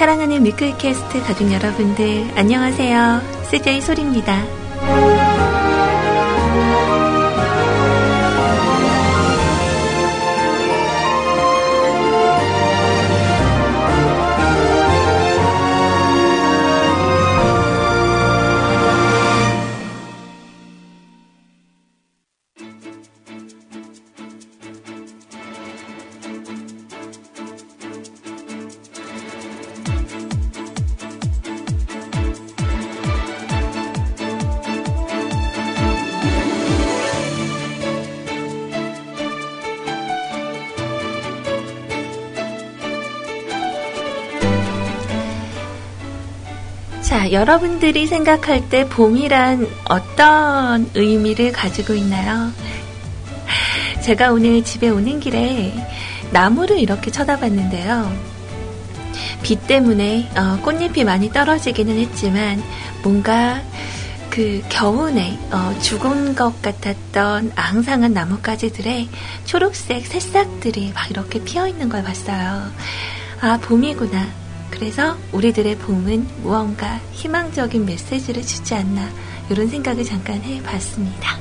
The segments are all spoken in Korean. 사랑하는 뮤클캐스트 가족 여러분들 안녕하세요. CJ 소리입니다. 자, 여러분들이 생각할 때 봄이란 어떤 의미를 가지고 있나요? 제가 오늘 집에 오는 길에 나무를 이렇게 쳐다봤는데요. 비 때문에 꽃잎이 많이 떨어지기는 했지만 뭔가 그 겨우내 죽은 것 같았던 앙상한 나뭇가지들의 초록색 새싹들이 막 이렇게 피어있는 걸 봤어요. 아, 봄이구나. 그래서 우리들의 봄은 무언가 희망적인 메시지를 주지 않나 이런 생각을 잠깐 해봤습니다.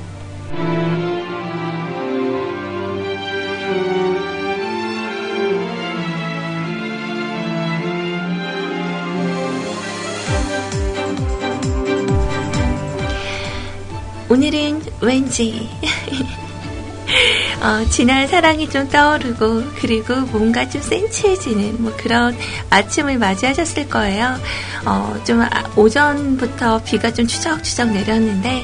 오늘은 왠지 지난 사랑이 좀 떠오르고 그리고 뭔가 좀 센치해지는 뭐 그런 아침을 맞이하셨을 거예요. 좀 오전부터 비가 좀 추적추적 내렸는데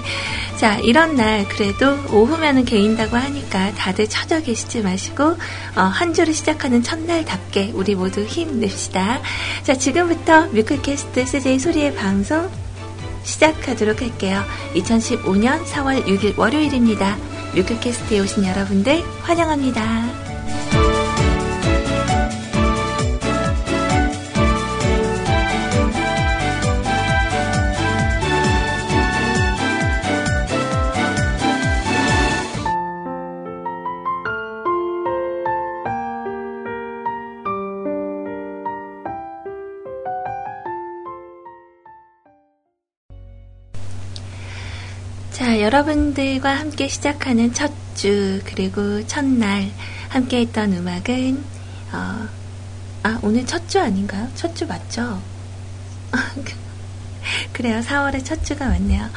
자 이런 날 그래도 오후면은 개인다고 하니까 다들 처져 계시지 마시고 한 주를 시작하는 첫날답게 우리 모두 힘냅시다. 자 지금부터 뮤클캐스트 CJ 소리의 방송 시작하도록 할게요. 2015년 4월 6일 월요일입니다. 뮤클캐스트에 오신 여러분들 환영합니다. 자, 여러분들과 함께 시작하는 첫 주 그리고 첫날 함께했던 음악은 오늘 첫 주 아닌가요? 첫 주 맞죠? 그래요. 4월의 첫 주가 맞네요.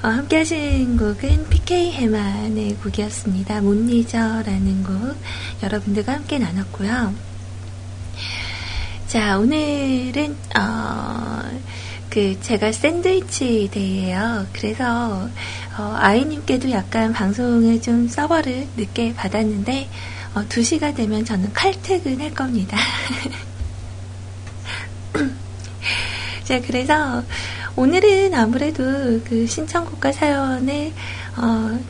함께 하신 곡은 PK 해만의 곡이었습니다. 못 잊어라는 곡 여러분들과 함께 나눴고요. 자, 오늘은 제가 샌드위치 데이예요. 그래서 아이님께도 약간 방송을 좀 서버를 늦게 받았는데 2시가 되면 저는 칼퇴근할 겁니다. 자, 그래서 오늘은 아무래도 그 신청곡과 사연을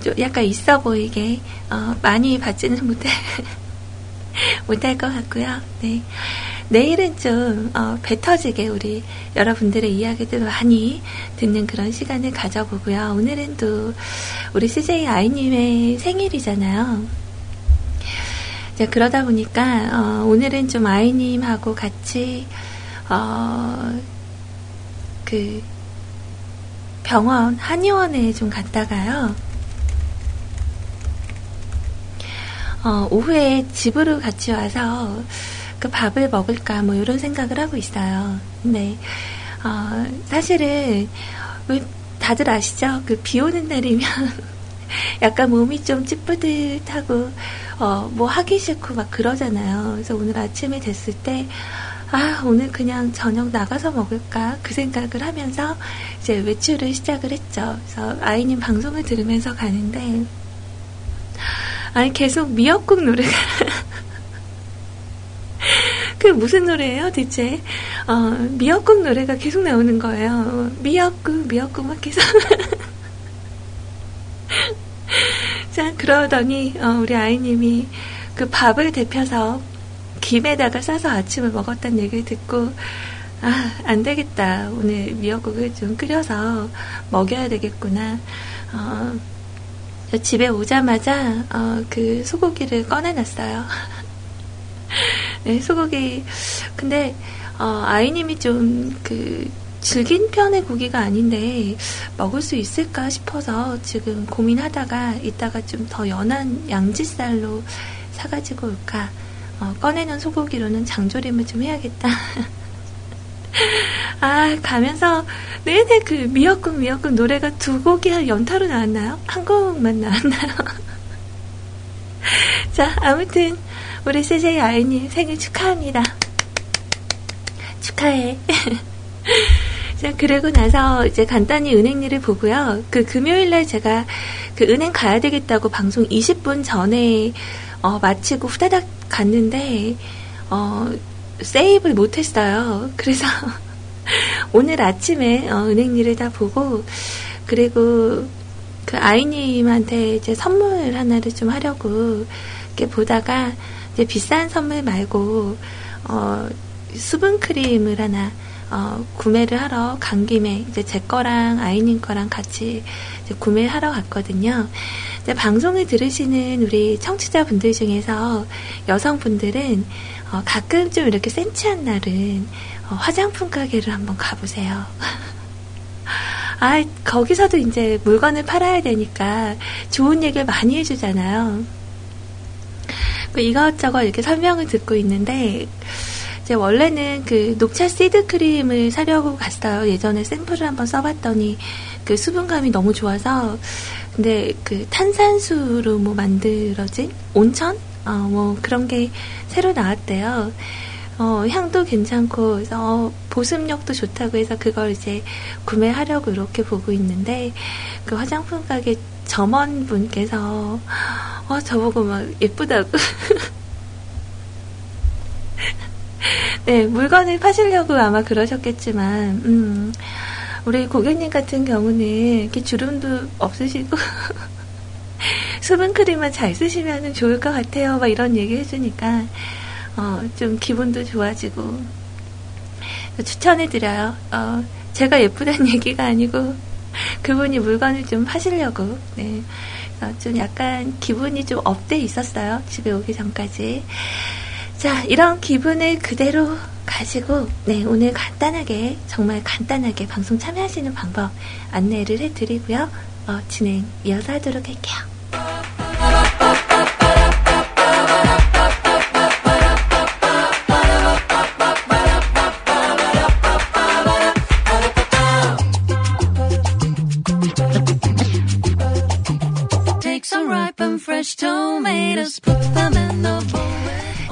좀 약간 있어 보이게 많이 받지는 못할 것 같고요. 네. 내일은 좀 배 터지게 우리 여러분들의 이야기들 많이 듣는 그런 시간을 가져보고요. 오늘은 또 우리 CJ 아이님의 생일이잖아요. 자, 그러다 보니까 오늘은 좀 아이님하고 같이 그 병원 한의원에 좀 갔다가요. 오후에 집으로 같이 와서 그 밥을 먹을까 뭐 이런 생각을 하고 있어요. 근데 사실은 왜 다들 아시죠? 그 비 오는 날이면 약간 몸이 좀 찌뿌듯하고 뭐 하기 싫고 막 그러잖아요. 그래서 오늘 아침에 됐을 때 아, 오늘 그냥 저녁 나가서 먹을까? 그 생각을 하면서 이제 외출을 시작을 했죠. 그래서 아이님 방송을 들으면서 가는데 아니 계속 미역국 노래가 그 무슨 노래예요 대체? 미역국 노래가 계속 나오는 거예요. 미역국 막 계속. 자, 그러더니 우리 아이님이 그 밥을 데펴서 김에다가 싸서 아침을 먹었다는 얘기를 듣고 아, 안 되겠다. 오늘 미역국을 좀 끓여서 먹여야 되겠구나. 집에 오자마자 그 소고기를 꺼내놨어요. 네, 소고기 근데 아이님이 좀 질긴 편의 고기가 아닌데 먹을 수 있을까 싶어서 지금 고민하다가 이따가 좀 더 연한 양지살로 사가지고 올까. 꺼내놓은 소고기로는 장조림을 좀 해야겠다. 아, 가면서 내내 미역국 노래가 두 곡이 연타로 나왔나요? 한 곡만 나왔나요? 자, 아무튼 우리 CJ 아이님 생일 축하합니다. 축하해. 자, 그러고 나서 이제 간단히 은행 일을 보고요. 금요일날 제가 은행 가야 되겠다고 방송 20분 전에 마치고 후다닥 갔는데 세이브를 못했어요. 그래서 오늘 아침에 은행 일을 다 보고, 그리고 아이님한테 이제 선물 하나를 좀 하려고 이렇게 보다가 이제 비싼 선물 말고 수분크림을 하나 구매를 하러 간 김에 이제 제 거랑 아이님 거랑 같이 이제 구매하러 갔거든요. 이제 방송을 들으시는 우리 청취자분들 중에서 여성분들은 가끔 좀 이렇게 센치한 날은 화장품 가게를 한번 가보세요. 아, 거기서도 이제 물건을 팔아야 되니까 좋은 얘기를 많이 해주잖아요. 이것저것 이렇게 설명을 듣고 있는데, 원래는 녹차 시드 크림을 사려고 갔어요. 예전에 샘플을 한번 써봤더니 수분감이 너무 좋아서. 근데 탄산수로 만들어진 온천? 그런 게 새로 나왔대요. 향도 괜찮고, 그래서 보습력도 좋다고 해서 그걸 이제 구매하려고 이렇게 보고 있는데, 그 화장품 가게 점원분께서 저보고 막 예쁘다고. 네, 물건을 파시려고 아마 그러셨겠지만, 우리 고객님 같은 경우는 이렇게 주름도 없으시고, 수분크림만 잘 쓰시면 좋을 것 같아요. 막 이런 얘기 해주니까, 좀 기분도 좋아지고, 추천해드려요. 제가 예쁘다는 얘기가 아니고, 그분이 물건을 좀 파시려고, 네. 좀 약간 기분이 좀 업돼 있었어요. 집에 오기 전까지. 자, 이런 기분을 그대로 가지고, 네, 오늘 정말 간단하게 방송 참여하시는 방법 안내를 해드리고요. 진행 이어서 하도록 할게요.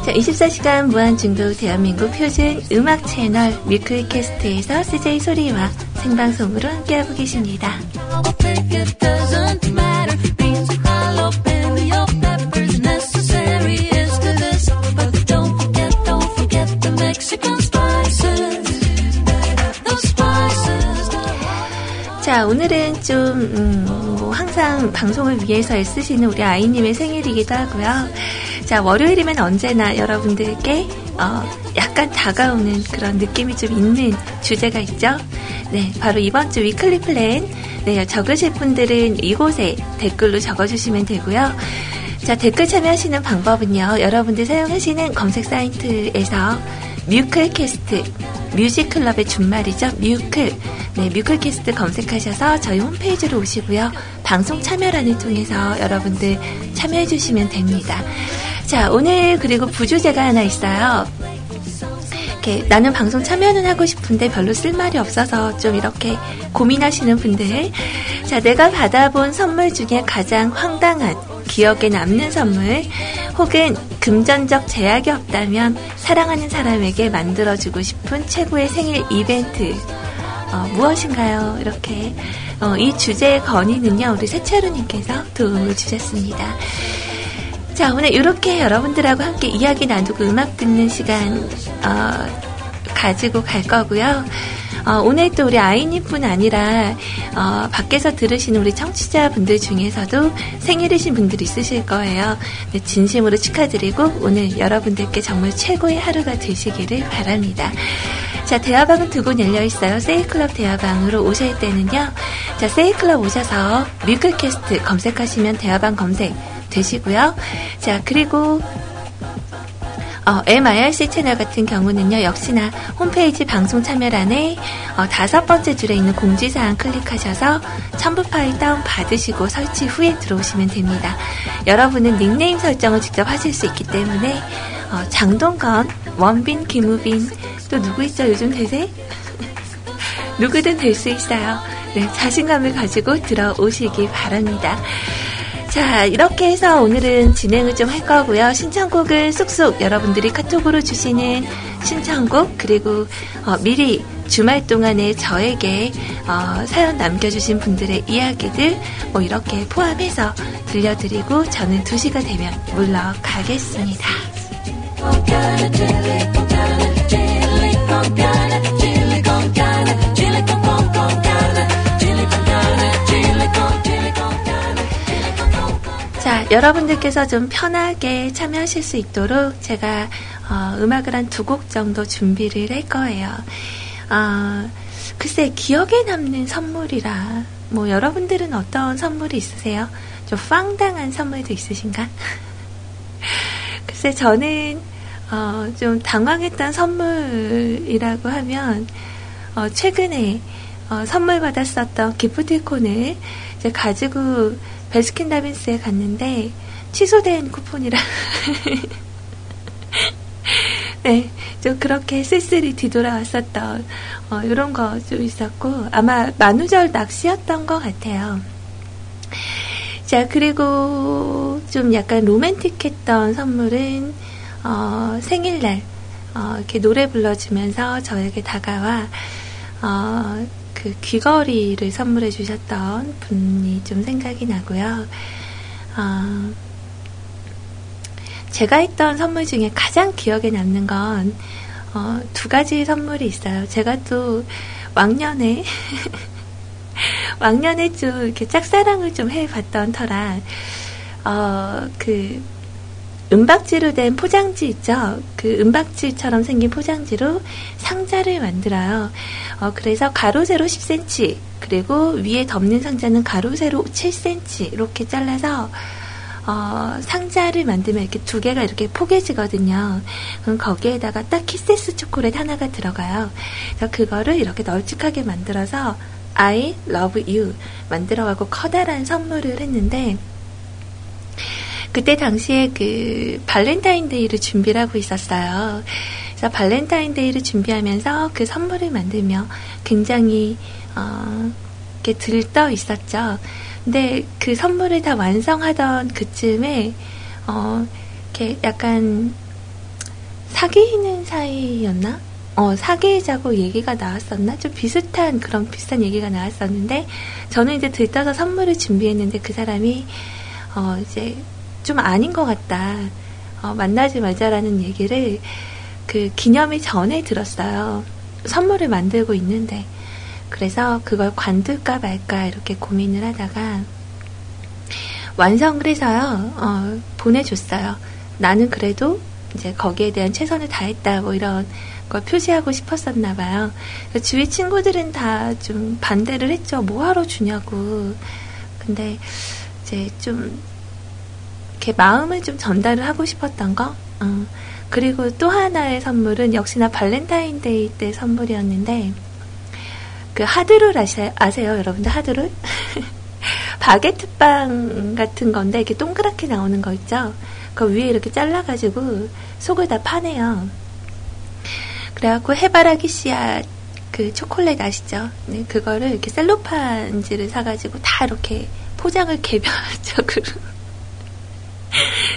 자, 24시간 무한중독 대한민국 표준 음악 채널 뮤클캐스트에서 CJ 소리와 생방송으로 함께하고 계십니다. 자, 오늘은 좀 항상 방송을 위해서 애쓰시는 우리 아이님의 생일이기도 하고요. 자, 월요일이면 언제나 여러분들께 약간 다가오는 그런 느낌이 좀 있는 주제가 있죠. 네, 바로 이번 주 위클리 플랜. 네, 적으실 분들은 이곳에 댓글로 적어주시면 되고요. 자, 댓글 참여하시는 방법은요. 여러분들 사용하시는 검색 사이트에서 뮤클캐스트, 뮤직클럽의 준말이죠. 뮤클. 네, 뮤클캐스트 검색하셔서 저희 홈페이지로 오시고요. 방송 참여란을 통해서 여러분들 참여해주시면 됩니다. 자, 오늘 그리고 부주제가 하나 있어요. 이렇게 나는 방송 참여는 하고 싶은데 별로 쓸 말이 없어서 좀 이렇게 고민하시는 분들. 자, 내가 받아본 선물 중에 가장 황당한, 기억에 남는 선물, 혹은 금전적 제약이 없다면 사랑하는 사람에게 만들어주고 싶은 최고의 생일 이벤트. 무엇인가요? 이렇게 이 주제의 건의는요, 우리 세철우님께서 도움을 주셨습니다. 자, 오늘 이렇게 여러분들하고 함께 이야기 나누고 음악 듣는 시간 가지고 갈 거고요. 오늘 또 우리 아이님뿐 아니라 밖에서 들으시는 우리 청취자분들 중에서도 생일이신 분들이 있으실 거예요. 네, 진심으로 축하드리고 오늘 여러분들께 정말 최고의 하루가 되시기를 바랍니다. 자, 대화방은 두 곳 열려있어요. 세이클럽 대화방으로 오실 때는요. 자, 세이클럽 오셔서 뮤클캐스트 검색하시면 대화방 검색 되시고요. 자, 그리고 MIRC 채널 같은 경우는요, 역시나 홈페이지 방송 참여란에 5번째 줄에 있는 공지사항 클릭하셔서 첨부 파일 다운받으시고 설치 후에 들어오시면 됩니다. 여러분은 닉네임 설정을 직접 하실 수 있기 때문에 장동건, 원빈, 김우빈, 또 누구 있죠? 요즘 대세? 누구든 될 수 있어요. 네, 자신감을 가지고 들어오시기 바랍니다. 자, 이렇게 해서 오늘은 진행을 좀 할 거고요. 신청곡은 쑥쑥 여러분들이 카톡으로 주시는 신청곡, 그리고 미리 주말 동안에 저에게 사연 남겨주신 분들의 이야기들 뭐 이렇게 포함해서 들려드리고 저는 2시가 되면 물러가겠습니다. 자, 여러분들께서 좀 편하게 참여하실 수 있도록 제가 음악을 한 2곡 정도 준비를 할 거예요. 글쎄, 기억에 남는 선물이라 뭐 여러분들은 어떤 선물이 있으세요? 좀 황당한 선물도 있으신가? 글쎄, 저는 좀 당황했던 선물이라고 하면 최근에 선물 받았었던 기프티콘을 이제 가지고 베스킨라빈스에 갔는데 취소된 쿠폰이라 네, 좀 그렇게 쓸쓸히 뒤돌아왔었던 이런 거 좀 있었고, 아마 만우절 낚시였던 것 같아요. 자, 그리고 좀 약간 로맨틱했던 선물은 생일날 이렇게 노래 불러주면서 저에게 다가와 그 귀걸이를 선물해 주셨던 분이 좀 생각이 나고요. 제가 했던 선물 중에 가장 기억에 남는 건 2가지 선물이 있어요. 제가 또 왕년에 좀 이렇게 짝사랑을 좀 해봤던 터라 그 은박지로 된 포장지 있죠? 그 은박지처럼 생긴 포장지로 상자를 만들어요. 그래서 가로 세로 10cm, 그리고 위에 덮는 상자는 가로 세로 7cm 이렇게 잘라서 상자를 만들면 이렇게 2개가 이렇게 포개지거든요. 그럼 거기에다가 딱 키세스 초콜릿 하나가 들어가요. 그래서 그거를 이렇게 널찍하게 만들어서 I love you 만들어가고 커다란 선물을 했는데, 그때 당시에 그 발렌타인데이를 준비를 하고 있었어요. 그래서 발렌타인데이를 준비하면서 그 선물을 만들며 굉장히 이렇게 들떠 있었죠. 근데 그 선물을 다 완성하던 그쯤에 이렇게 약간 사귀는 사이였나? 사귀자고 얘기가 나왔었나? 좀 비슷한 그런 비슷한 얘기가 나왔었는데, 저는 이제 들떠서 선물을 준비했는데 그 사람이 이제 좀 아닌 것 같다, 만나지 말자라는 얘기를 그 기념일 전에 들었어요. 선물을 만들고 있는데. 그래서 그걸 관둘까 말까 이렇게 고민을 하다가 완성을 해서요, 보내줬어요. 나는 그래도 이제 거기에 대한 최선을 다했다, 뭐 이런 걸 표시하고 싶었었나 봐요. 주위 친구들은 다 좀 반대를 했죠. 뭐하러 주냐고. 근데 이제 좀 이렇게 마음을 좀 전달을 하고 싶었던 거. 그리고 또 하나의 선물은 역시나 발렌타인데이 때 선물이었는데, 그 하드롤 아세요? 여러분들 하드롤? 바게트빵 같은 건데 이렇게 동그랗게 나오는 거 있죠? 그 위에 이렇게 잘라가지고 속을 다 파네요. 그래갖고 해바라기 씨앗 그 초콜릿 아시죠? 네, 그거를 이렇게 셀로판지를 사가지고 다 이렇게 포장을 개별적으로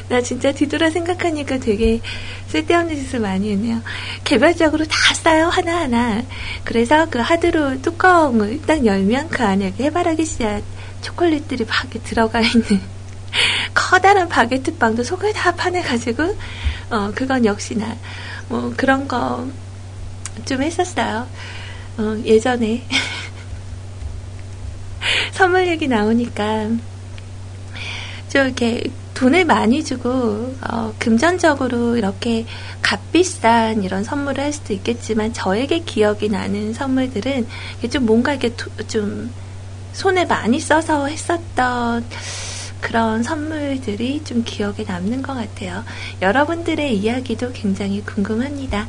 나 진짜 뒤돌아 생각하니까 되게 쓸데없는 짓을 많이 했네요. 개별적으로 다 싸요, 하나하나. 그래서 그 하드로 뚜껑을 딱 열면 그 안에 해바라기 씨앗 초콜릿들이 막 들어가 있는 커다란 바게트빵도 속을 다 파내가지고 그건 역시나 뭐 그런 거 좀 했었어요. 예전에 선물 얘기 나오니까 좀 이렇게 돈을 많이 주고 금전적으로 이렇게 값비싼 이런 선물을 할 수도 있겠지만, 저에게 기억이 나는 선물들은 좀 뭔가 이렇게 좀 손에 많이 써서 했었던 그런 선물들이 좀 기억에 남는 것 같아요. 여러분들의 이야기도 굉장히 궁금합니다.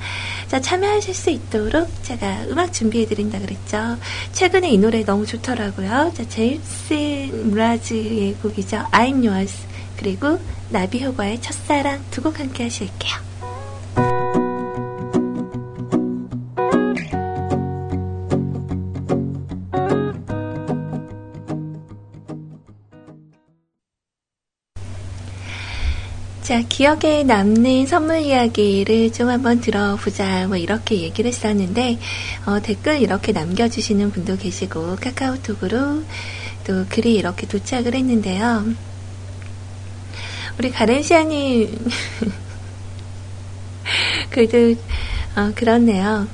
자, 참여하실 수 있도록 제가 음악 준비해드린다 그랬죠. 최근에 이 노래 너무 좋더라고요. 자, 제임스 무라즈의 곡이죠. I'm Yours, 그리고 나비효과의 첫사랑 두 곡 함께 하실게요. 자, 기억에 남는 선물 이야기를 좀 한번 들어보자, 뭐 이렇게 얘기를 했었는데 댓글 이렇게 남겨주시는 분도 계시고 카카오톡으로 또 글이 이렇게 도착을 했는데요. 우리 가렌시아님 그래도 그렇네요.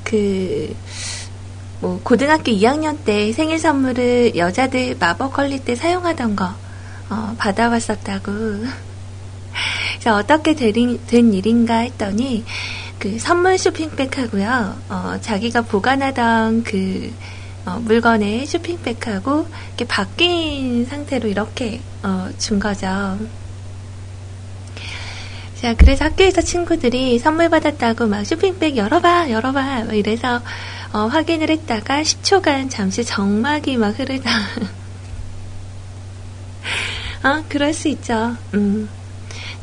뭐 고등학교 2학년 때 생일 선물을 여자들 마법 걸릴 때 사용하던 거 받아왔었다고. 그래서 어떻게 된 일인가 했더니 그 선물 쇼핑백하고요, 자기가 보관하던 그 물건의 쇼핑백하고 이렇게 바뀐 상태로 이렇게 준 거죠. 자, 그래서 학교에서 친구들이 선물 받았다고 막 쇼핑백 열어봐 막 이래서 확인을 했다가 10초간 잠시 정막이 막 흐르다. 그럴 수 있죠.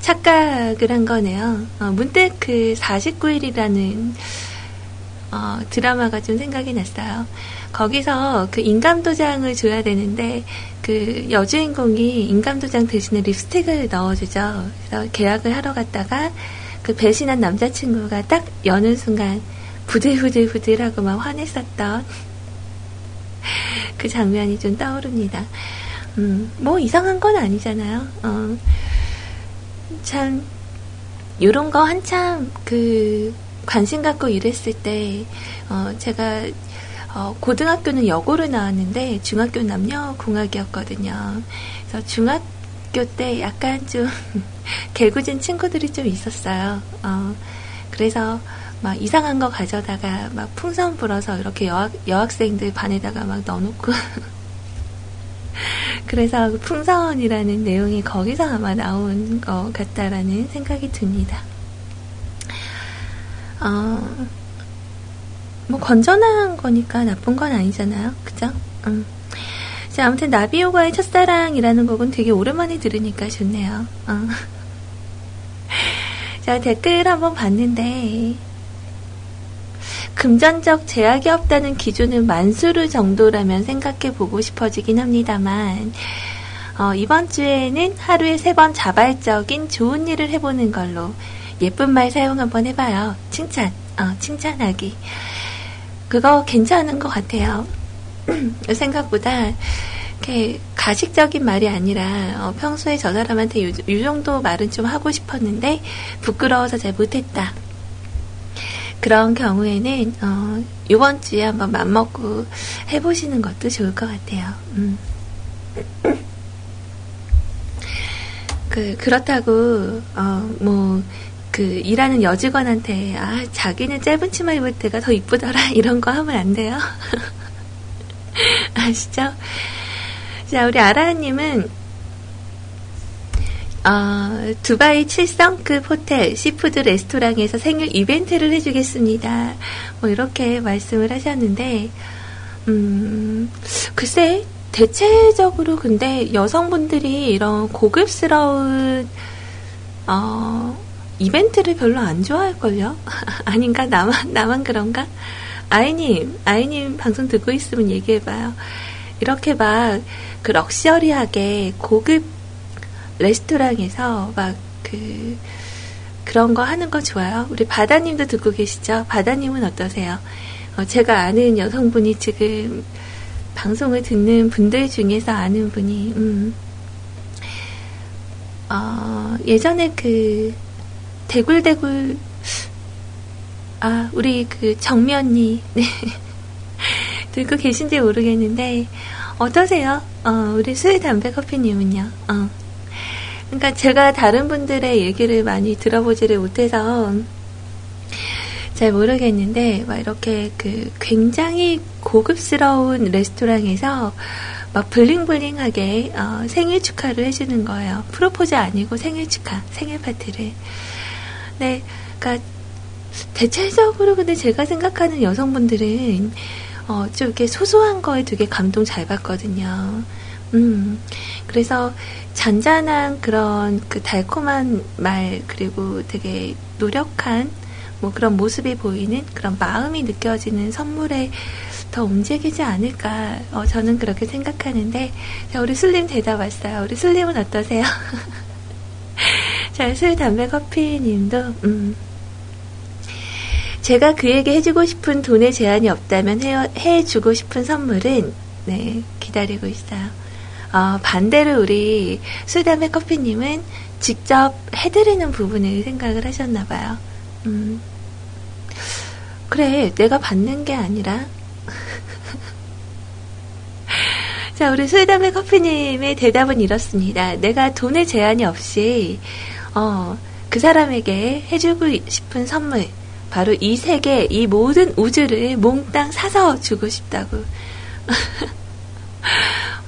착각을 한 거네요. 문득 그 49일이라는 드라마가 좀 생각이 났어요. 거기서 그 인감도장을 줘야 되는데 그 여주인공이 인감도장 대신에 립스틱을 넣어주죠. 그래서 계약을 하러 갔다가 그 배신한 남자친구가 딱 여는 순간 부들부들부들하고 막 화냈었던 그 장면이 좀 떠오릅니다. 뭐 이상한 건 아니잖아요. 참 요런 거 한참 그 관심 갖고 일했을 때 제가 고등학교는 여고를 나왔는데 중학교는 남녀공학이었거든요. 그래서 중학교 때 약간 좀 개구진 친구들이 좀 있었어요. 그래서 막 이상한 거 가져다가 막 풍선 불어서 이렇게 여학생들 반에다가 막 넣어놓고 그래서 풍선이라는 내용이 거기서 아마 나온 것 같다라는 생각이 듭니다. 뭐 건전한 거니까 나쁜 건 아니잖아요, 그죠? 자, 아무튼 나비효과의 첫사랑이라는 곡은 되게 오랜만에 들으니까 좋네요. 자, 댓글 한번 봤는데 금전적 제약이 없다는 기준은 만수르 정도라면 생각해보고 싶어지긴 합니다만 이번 주에는 하루에 3번 자발적인 좋은 일을 해보는 걸로 예쁜 말 사용 한번 해봐요. 칭찬하기. 그거 괜찮은 것 같아요. 생각보다 이렇게 가식적인 말이 아니라 평소에 저 사람한테 이 정도 말은 좀 하고 싶었는데 부끄러워서 잘 못했다. 그런 경우에는 이번 주에 한번 맘먹고 해보시는 것도 좋을 것 같아요. 그렇다고 일하는 여직원한테 자기는 짧은 치마 입을 때가 더 이쁘더라 이런 거 하면 안 돼요. 아시죠? 자, 우리 아라님은 두바이 7성급 호텔 시푸드 레스토랑에서 생일 이벤트를 해주겠습니다. 뭐 이렇게 말씀을 하셨는데, 글쎄, 대체적으로 근데 여성분들이 이런 고급스러운 이벤트를 별로 안 좋아할걸요? 아닌가? 나만 그런가? 아이님 방송 듣고 있으면 얘기해봐요. 이렇게 막 그 럭셔리하게 고급 레스토랑에서 막 그런 거 하는 거 좋아요. 우리 바다님도 듣고 계시죠? 바다님은 어떠세요? 제가 아는 여성분이 지금 방송을 듣는 분들 중에서 아는 분이 예전에 그 대굴대굴 우리 그 정미 언니 네. 듣고 계신지 모르겠는데 어떠세요? 우리 술 담배 커피님은요? 그러니까 제가 다른 분들의 얘기를 많이 들어보지를 못해서 잘 모르겠는데 막 이렇게 그 굉장히 고급스러운 레스토랑에서 막 블링블링하게 생일 축하를 해주는 거예요. 프로포즈 아니고 생일 축하, 생일 파티를. 네, 그러니까 대체적으로 근데 제가 생각하는 여성분들은 좀 이렇게 소소한 거에 되게 감동 잘 받거든요. 그래서 잔잔한 그런 그 달콤한 말, 그리고 되게 노력한 뭐 그런 모습이 보이는 그런 마음이 느껴지는 선물에 더 움직이지 않을까, 저는 그렇게 생각하는데. 자, 우리 슬림 대답 왔어요. 우리 슬림은 어떠세요? 자, 술, 담배, 커피 님도 제가 그에게 해주고 싶은 돈의 제한이 없다면 해주고 싶은 선물은, 네, 기다리고 있어요. 반대로 우리 술담배 커피님은 직접 해드리는 부분을 생각을 하셨나봐요. 그래, 내가 받는 게 아니라. 자, 우리 술담배 커피님의 대답은 이렇습니다. 내가 돈의 제한이 없이, 그 사람에게 해주고 싶은 선물. 바로 이 세계, 이 모든 우주를 몽땅 사서 주고 싶다고.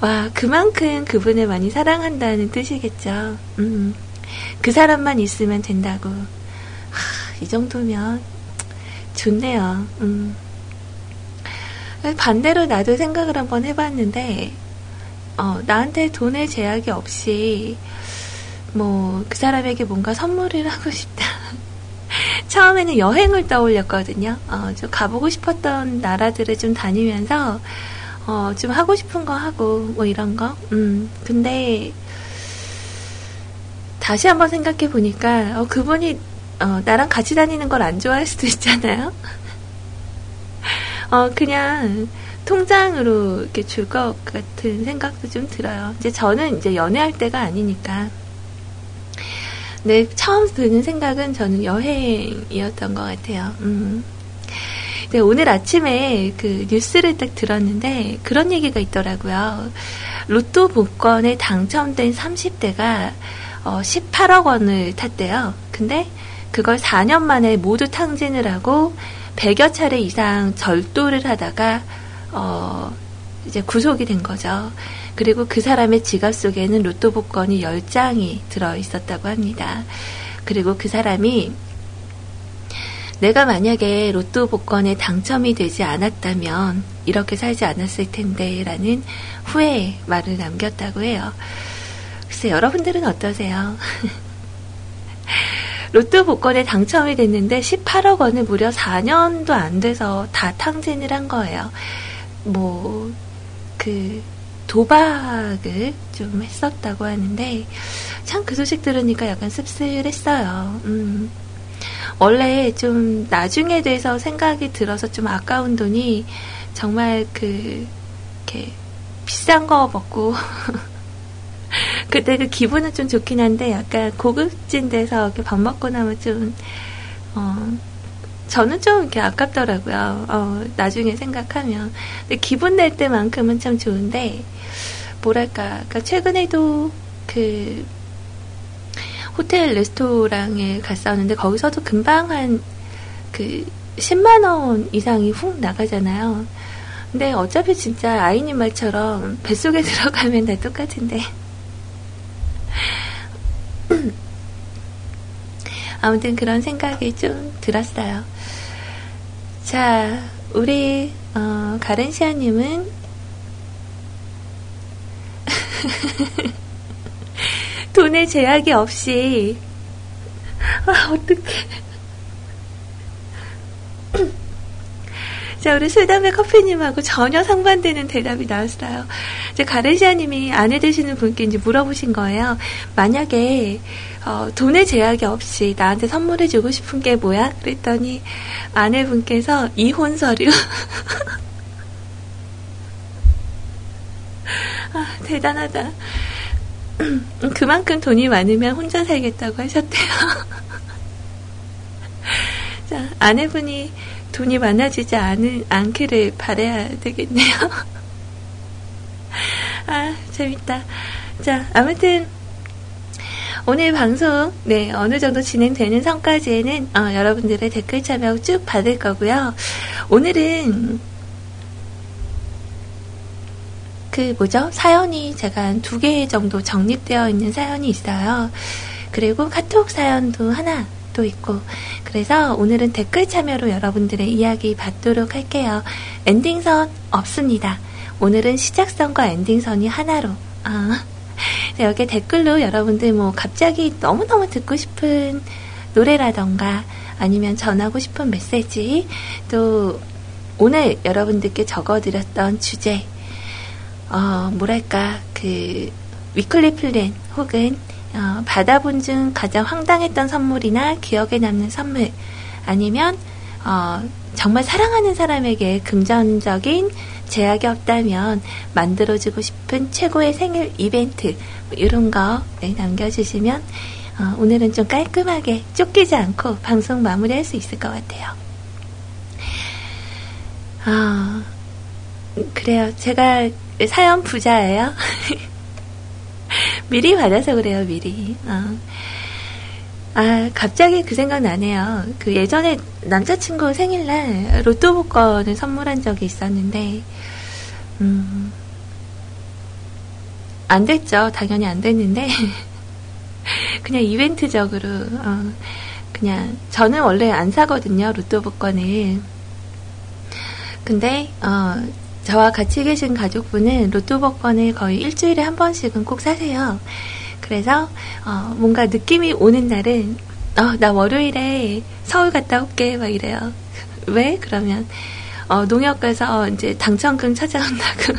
와, 그만큼 그분을 많이 사랑한다는 뜻이겠죠. 그 사람만 있으면 된다고. 하, 이 정도면 좋네요. 반대로 나도 생각을 한번 해봤는데, 나한테 돈의 제약이 없이 뭐 그 사람에게 뭔가 선물을 하고 싶다. 처음에는 여행을 떠올렸거든요. 좀 가보고 싶었던 나라들을 좀 다니면서, 좀 하고 싶은 거 하고, 뭐 이런 거. 근데, 다시 한번 생각해 보니까, 그분이, 나랑 같이 다니는 걸 안 좋아할 수도 있잖아요. 그냥, 통장으로 이렇게 줄 것 같은 생각도 좀 들어요. 이제 저는 이제 연애할 때가 아니니까. 네, 처음 드는 생각은 저는 여행이었던 것 같아요. 네, 오늘 아침에 그 뉴스를 딱 들었는데 그런 얘기가 있더라고요. 로또 복권에 당첨된 30대가 18억 원을 탔대요. 근데 그걸 4년 만에 모두 탕진을 하고 100여 차례 이상 절도를 하다가 이제 구속이 된 거죠. 그리고 그 사람의 지갑 속에는 로또 복권이 10장이 들어있었다고 합니다. 그리고 그 사람이 내가 만약에 로또 복권에 당첨이 되지 않았다면 이렇게 살지 않았을 텐데 라는 후회의 말을 남겼다고 해요. 글쎄, 여러분들은 어떠세요? 로또 복권에 당첨이 됐는데 18억 원을 무려 4년도 안 돼서 다 탕진을 한 거예요. 뭐 도박을 좀 했었다고 하는데, 참 그 소식 들으니까 약간 씁쓸했어요. 원래 좀 나중에 돼서 생각이 들어서 좀 아까운 돈이 정말 이렇게 비싼 거 먹고, 그때 그 기분은 좀 좋긴 한데, 약간 고급진 데서 이렇게 밥 먹고 나면 좀, 저는 좀 이렇게 아깝더라고요. 나중에 생각하면. 근데 기분 낼 때만큼은 참 좋은데, 뭐랄까, 그러니까 최근에도 그 호텔 레스토랑에 갔었는데 거기서도 금방 한 그 10만 원 이상이 훅 나가잖아요. 근데 어차피 진짜 아이님 말처럼 뱃속에 들어가면 다 똑같은데. 아무튼 그런 생각이 좀 들었어요. 자, 우리 가렌시아님은 돈의 제약이 없이, 아, 어떡해. 자, 우리 술담배 커피님하고 전혀 상반되는 대답이 나왔어요. 이제 가렌시아님이 아내 되시는 분께 이제 물어보신 거예요. 만약에 돈의 제약이 없이 나한테 선물해주고 싶은 게 뭐야? 그랬더니 아내분께서 이혼 서류. 아, 대단하다. 그만큼 돈이 많으면 혼자 살겠다고 하셨대요. 자, 아내분이 돈이 많아지지 않기를 바라야 되겠네요. 아, 재밌다. 자, 아무튼 오늘 방송, 네, 어느 정도 진행되는 선까지는 여러분들의 댓글 참여 쭉 받을 거고요. 오늘은 사연이 제가 한 2개 정도 정립되어 있는 사연이 있어요. 그리고 카톡 사연도 하나 또 있고, 그래서 오늘은 댓글 참여로 여러분들의 이야기 받도록 할게요. 엔딩선 없습니다. 오늘은 시작선과 엔딩선이 하나로. 여기 댓글로 여러분들 뭐 갑자기 너무너무 듣고 싶은 노래라던가 아니면 전하고 싶은 메시지, 또 오늘 여러분들께 적어드렸던 주제, 뭐랄까, 위클리 플랜 혹은 받아본 중 가장 황당했던 선물이나 기억에 남는 선물, 아니면 정말 사랑하는 사람에게 금전적인 제약이 없다면 만들어주고 싶은 최고의 생일 이벤트, 이런 거 남겨주시면 오늘은 좀 깔끔하게 쫓기지 않고 방송 마무리할 수 있을 것 같아요. 그래요. 제가 사연 부자예요. 미리 받아서 그래요, 미리. 갑자기 그 생각 나네요. 예전에 남자친구 생일날 로또 복권을 선물한 적이 있었는데, 안 됐죠. 당연히 안 됐는데, 그냥 이벤트적으로, 그냥, 저는 원래 안 사거든요, 로또 복권을. 근데, 저와 같이 계신 가족분은 로또 복권을 거의 일주일에 한 번씩은 꼭 사세요. 그래서 뭔가 느낌이 오는 날은 나 월요일에 서울 갔다 올게 막 이래요. 왜? 그러면 농협 가서 이제 당첨금 찾아온다고.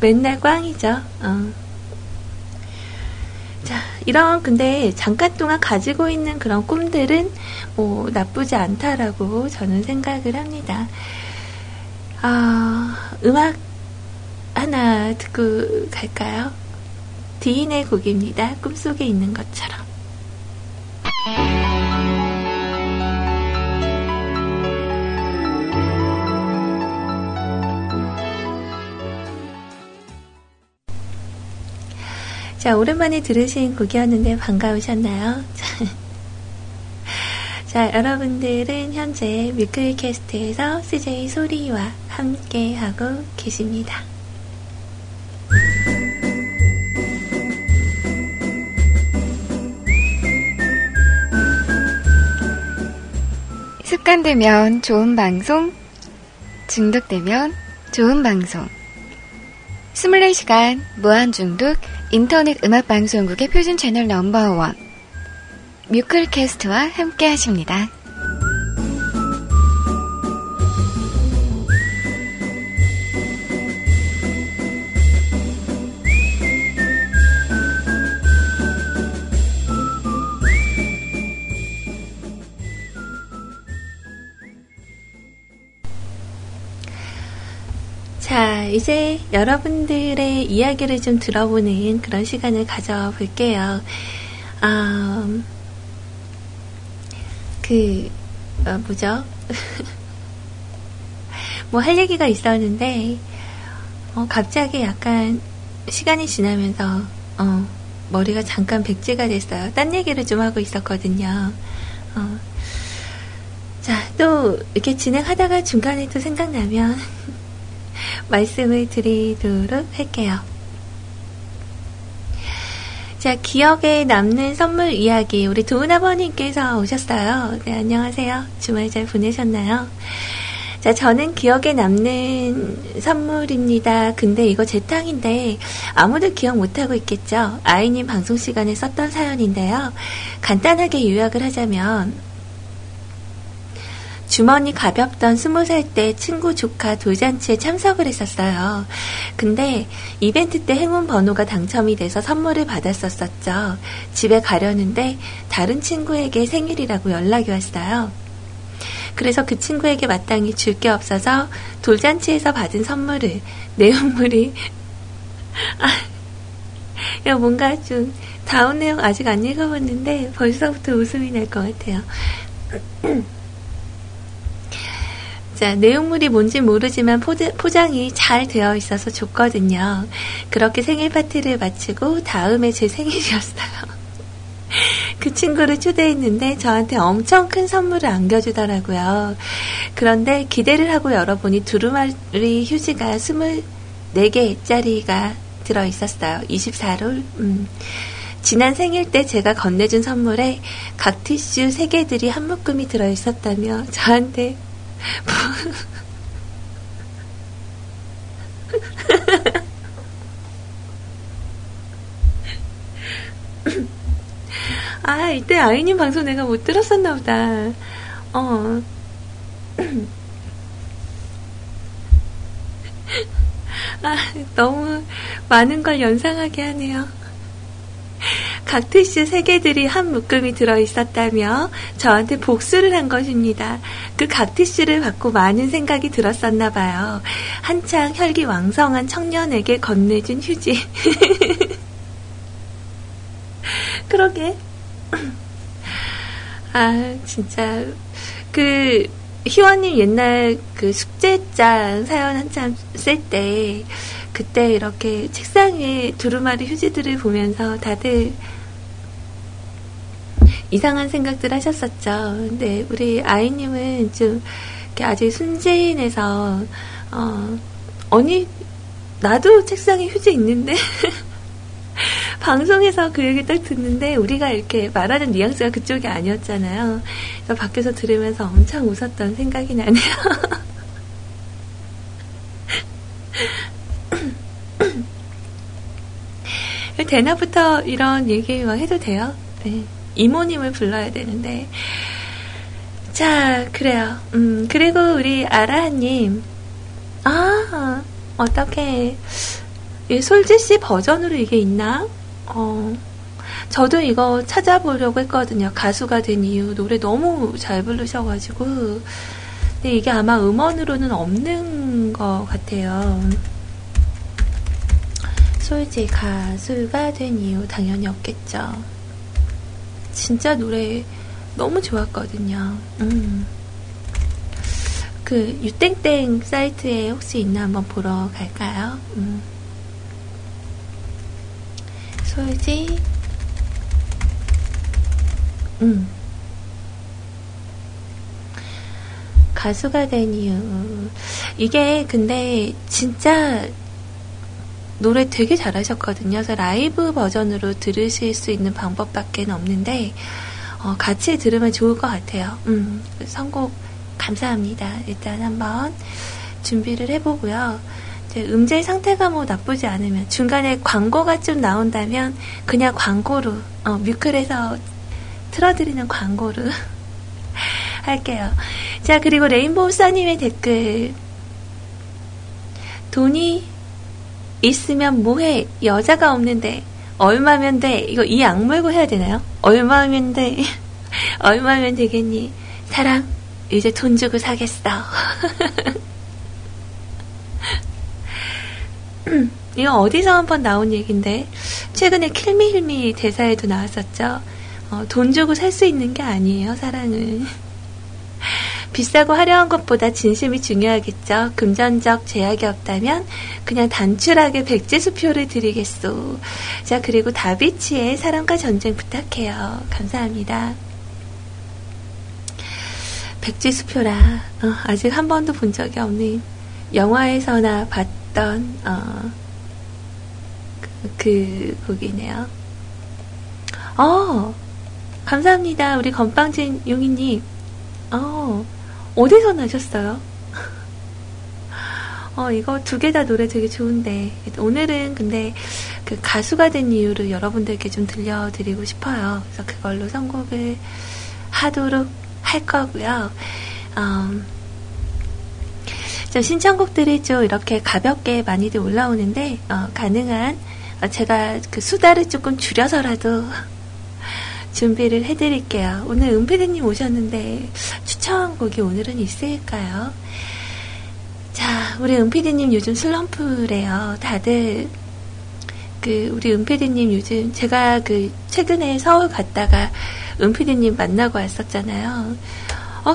맨날 꽝이죠. 자, 이런, 근데 잠깐 동안 가지고 있는 그런 꿈들은 뭐 나쁘지 않다라고 저는 생각을 합니다. 음악 하나 듣고 갈까요? 디인의 곡입니다. 꿈속에 있는 것처럼. 자, 오랜만에 들으신 곡이었는데 반가우셨나요? 자, 여러분들은 현재 뮤클캐스트에서 CJ 소리와 함께하고 계십니다. 습관되면 좋은 방송, 중독되면 좋은 방송. 24시간 무한중독 인터넷 음악방송국의 표준 채널 넘버원 뮤클캐스트와 함께 하십니다. 자, 이제 여러분들의 이야기를 좀 들어보는 그런 시간을 가져볼게요. 뭐죠? 뭐 할 얘기가 있었는데, 갑자기 약간 시간이 지나면서, 머리가 잠깐 백지가 됐어요. 딴 얘기를 좀 하고 있었거든요. 자, 또 이렇게 진행하다가 중간에 또 생각나면, 말씀을 드리도록 할게요. 자, 기억에 남는 선물 이야기, 우리 도은아버님께서 오셨어요. 네, 안녕하세요. 주말 잘 보내셨나요? 자, 저는 기억에 남는 선물입니다. 근데 이거 제 탕인데 아무도 기억 못하고 있겠죠. 아이님 방송 시간에 썼던 사연인데요. 간단하게 요약을 하자면, 주머니 가볍던 20살 때 친구 조카 돌잔치에 참석을 했었어요. 근데 이벤트 때 행운 번호가 당첨이 돼서 선물을 받았었었죠. 집에 가려는데 다른 친구에게 생일이라고 연락이 왔어요. 그래서 그 친구에게 마땅히 줄 게 없어서 돌잔치에서 받은 선물을, 내용물이 뭔가 좀 다운 내용 아직 안 읽어봤는데 벌써부터 웃음이 날 것 같아요. 자, 내용물이 뭔지 모르지만 포장이 잘 되어 있어서 좋거든요. 그렇게 생일 파티를 마치고 다음에 제 생일이었어요. 그 친구를 초대했는데 저한테 엄청 큰 선물을 안겨주더라고요. 그런데 기대를 하고 열어보니 두루마리 휴지가 24개짜리가 들어있었어요. 24롤. 지난 생일 때 제가 건네준 선물에 각 티슈 3개들이 한 묶음이 들어있었다며 저한테 아, 이때 아이님 방송 내가 못 들었었나 보다. 아, 너무 많은 걸 연상하게 하네요. 각 티슈 3개들이 한 묶음이 들어있었다며 저한테 복수를 한 것입니다. 그 각 티슈를 받고 많은 생각이 들었었나 봐요. 한창 혈기 왕성한 청년에게 건네준 휴지. 그러게. 아, 진짜. 그, 희원님 옛날 그 숙제장 사연 한참 쓸 때, 그때 이렇게 책상 위에 두루마리 휴지들을 보면서 다들 이상한 생각들 하셨었죠. 근데 우리 아이님은 좀 이렇게 아주 순진해서, 언니, 나도 책상에 휴지 있는데? 방송에서 그 얘기 딱 듣는데 우리가 이렇게 말하는 뉘앙스가 그쪽이 아니었잖아요. 그래서 밖에서 들으면서 엄청 웃었던 생각이 나네요. 대낮부터 이런 얘기 막 해도 돼요? 네. 이모님을 불러야 되는데. 자, 그래요. 그리고 우리 아라하님. 아, 어떡해. 솔지씨 버전으로 이게 있나? 저도 이거 찾아보려고 했거든요. 가수가 된 이유. 노래 너무 잘 부르셔가지고. 근데 이게 아마 음원으로는 없는 것 같아요. 솔지 가수가 된 이유 당연히 없겠죠. 진짜 노래 너무 좋았거든요. 그 유땡땡 사이트에 혹시 있나 한번 보러 갈까요? 솔지 가수가 된 이유. 이게 근데 진짜 노래 되게 잘하셨거든요. 그래서 라이브 버전으로 들으실 수 있는 방법밖에 없는데 같이 들으면 좋을 것 같아요. 선곡 감사합니다. 일단 한번 준비를 해보고요. 음질 상태가 뭐 나쁘지 않으면, 중간에 광고가 좀 나온다면 그냥 광고로, 뮤클에서 틀어드리는 광고로 할게요. 자, 그리고 레인보우 써님의 댓글. 돈이 있으면 뭐해? 여자가 없는데 얼마면 돼? 이거 이 악물고 해야 되나요? 얼마면 돼? 얼마면 되겠니? 사랑 이제 돈 주고 사겠어. 이거 어디서 한번 나온 얘긴데, 최근에 킬미힐미 대사에도 나왔었죠. 돈 주고 살 수 있는 게 아니에요, 사랑은. 비싸고 화려한 것보다 진심이 중요하겠죠. 금전적 제약이 없다면 그냥 단출하게 백제수표를 드리겠소. 자, 그리고 다비치의 사랑과 전쟁 부탁해요. 감사합니다. 백제수표라. 아직 한 번도 본 적이 없는, 영화에서나 봤던 그 곡이네요. 감사합니다. 우리 건빵진 용이님. 어디서 나셨어요? 이거 두 개 다 노래 되게 좋은데, 오늘은 근데 그 가수가 된 이유를 여러분들께 좀 들려드리고 싶어요. 그래서 그걸로 선곡을 하도록 할 거고요. 좀 신청곡들이 좀 이렇게 가볍게 많이들 올라오는데, 가능한, 제가 그 수다를 조금 줄여서라도 준비를 해드릴게요. 오늘 은피디님 오셨는데 추천곡이 오늘은 있을까요? 자, 우리 은피디님 요즘 슬럼프래요. 다들 그 우리 은피디님 요즘, 제가 그 최근에 서울 갔다가 은피디님 만나고 왔었잖아요.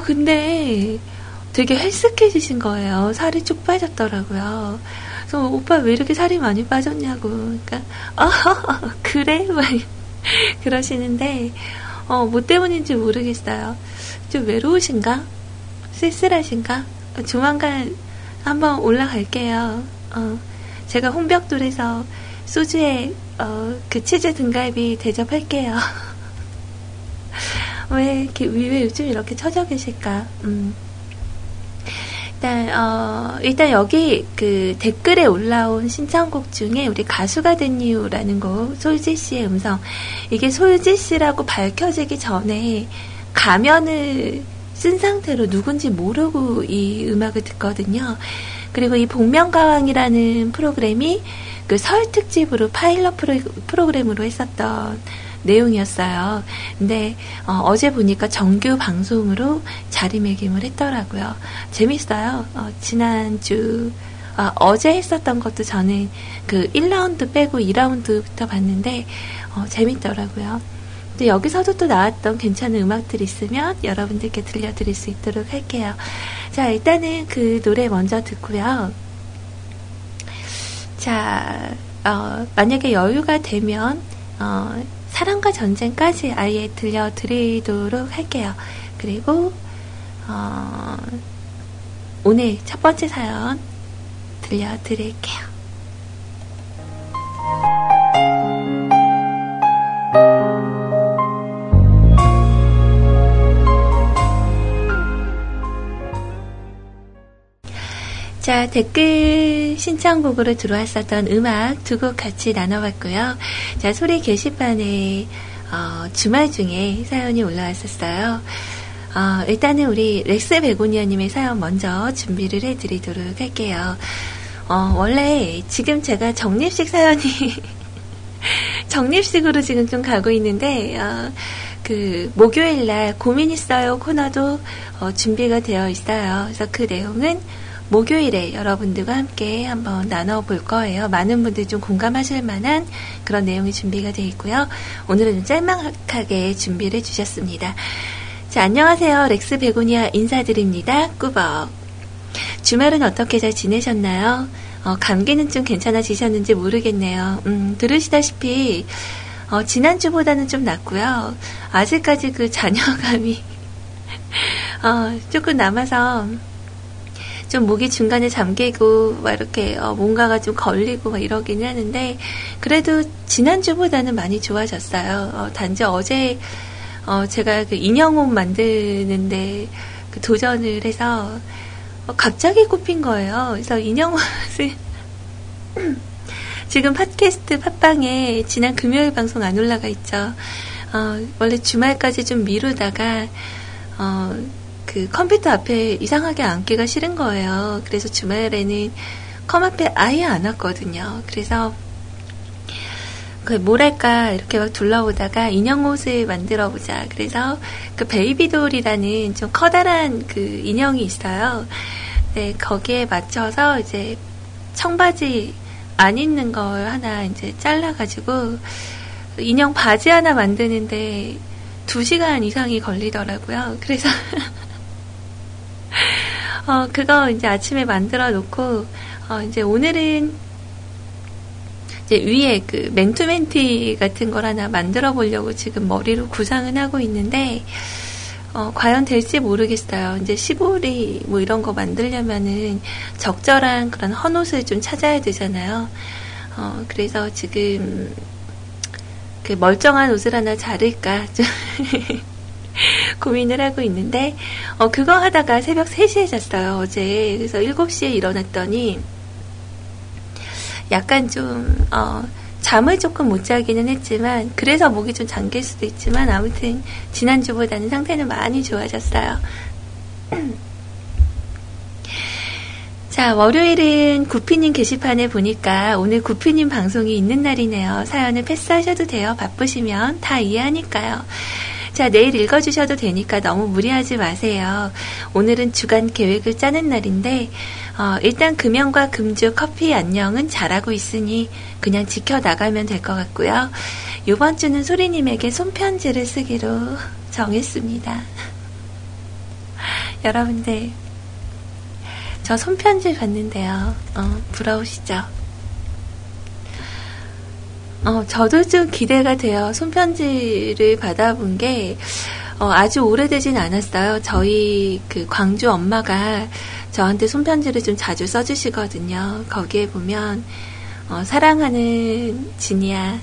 근데 되게 헬스케지신 거예요. 살이 쭉 빠졌더라고요. 그래서 오빠 왜 이렇게 살이 많이 빠졌냐고. 그러니까 그래? 막 그러시는데, 뭐 때문인지 모르겠어요. 좀 외로우신가? 쓸쓸하신가? 조만간 한번 올라갈게요. 제가 홍벽돌에서 소주에 그 치즈 등갈비 대접할게요. 왜 요즘 이렇게 처져 계실까? 일단 여기 그 댓글에 올라온 신청곡 중에 우리 가수가 된 이유라는 곡, 솔지 씨의 음성. 이게 솔지 씨라고 밝혀지기 전에 가면을 쓴 상태로 누군지 모르고 이 음악을 듣거든요. 그리고 이 복면가왕이라는 프로그램이 그 설 특집으로 파일럿 프로그램으로 했었던 내용이었어요. 근데 어제 보니까 정규 방송으로 자리매김을 했더라고요. 재밌어요. 지난주 어제 했었던 것도 저는 그 1라운드 빼고 2라운드부터 봤는데 재밌더라고요. 또 여기서도 또 나왔던 괜찮은 음악들이 있으면 여러분들께 들려드릴 수 있도록 할게요. 자, 일단은 그 노래 먼저 듣고요. 자, 만약에 여유가 되면 사랑과 전쟁까지 아예 들려드리도록 할게요. 그리고 오늘 첫 번째 사연 들려드릴게요. 자, 댓글 신청곡으로 들어왔었던 음악 두 곡 같이 나눠봤고요. 자, 소리 게시판에 주말 중에 사연이 올라왔었어요. 일단은 우리 렉스 베고니아님의 사연 먼저 준비를 해드리도록 할게요. 원래 지금 제가 정립식 사연이 정립식으로 지금 좀 가고 있는데 그 목요일날 고민 있어요 코너도 준비가 되어 있어요. 그래서 그 내용은 목요일에 여러분들과 함께 한번 나눠볼 거예요. 많은 분들이 좀 공감하실 만한 그런 내용이 준비가 되어 있고요. 오늘은 좀 짤막하게 준비를 해주셨습니다. 자, 안녕하세요. 렉스 베고니아 인사드립니다. 꾸벅. 주말은 어떻게 잘 지내셨나요? 감기는 좀 괜찮아지셨는지 모르겠네요. 들으시다시피 지난주보다는 좀 낫고요. 아직까지 그 잔여감이 조금 남아서 좀 목이 중간에 잠기고 막 이렇게 뭔가가 좀 걸리고 막 이러긴 하는데 그래도 지난주보다는 많이 좋아졌어요. 단지 어제 제가 그 인형옷 만드는데 그 도전을 해서 갑자기 꼽힌 거예요. 그래서 인형옷을 지금 팟캐스트 팟빵에 지난 금요일 방송 안 올라가 있죠. 원래 주말까지 좀 미루다가 그 컴퓨터 앞에 이상하게 앉기가 싫은 거예요. 그래서 주말에는 컴 앞에 아예 안 왔거든요. 그래서 그 뭐랄까 이렇게 막 둘러보다가 인형 옷을 만들어 보자. 그래서 그 베이비돌이라는 좀 커다란 그 인형이 있어요. 네, 거기에 맞춰서 이제 청바지 안 입는 걸 하나 이제 잘라가지고 인형 바지 하나 만드는데 2시간 이상이 걸리더라고요. 그래서 그거 이제 아침에 만들어 놓고, 이제 오늘은 이제 위에 그 맨투맨티 같은 걸 하나 만들어 보려고 지금 머리로 구상은 하고 있는데, 과연 될지 모르겠어요. 이제 시보리 뭐 이런 거 만들려면은 적절한 그런 헌옷을 좀 찾아야 되잖아요. 그래서 지금 그 멀쩡한 옷을 하나 자를까 좀 고민을 하고 있는데 그거 하다가 새벽 3시에 잤어요. 어제. 그래서 7시에 일어났더니 약간 좀 잠을 조금 못 자기는 했지만 그래서 목이 좀 잠길 수도 있지만 아무튼 지난주보다는 상태는 많이 좋아졌어요. 자, 월요일은 구피님 게시판에 보니까 오늘 구피님 방송이 있는 날이네요. 사연을 패스하셔도 돼요. 바쁘시면 다 이해하니까요. 자, 내일 읽어주셔도 되니까 너무 무리하지 마세요. 오늘은 주간 계획을 짜는 날인데 일단 금연과 금주 커피 안녕은 잘하고 있으니 그냥 지켜나가면 될 것 같고요. 이번 주는 소리님에게 손편지를 쓰기로 정했습니다. 여러분들 저 손편지 봤는데요. 부러우시죠? 저도 좀 기대가 돼요. 손편지를 받아본 게 아주 오래되진 않았어요. 저희 그 광주 엄마가 저한테 손편지를 좀 자주 써주시거든요. 거기에 보면 사랑하는 진이야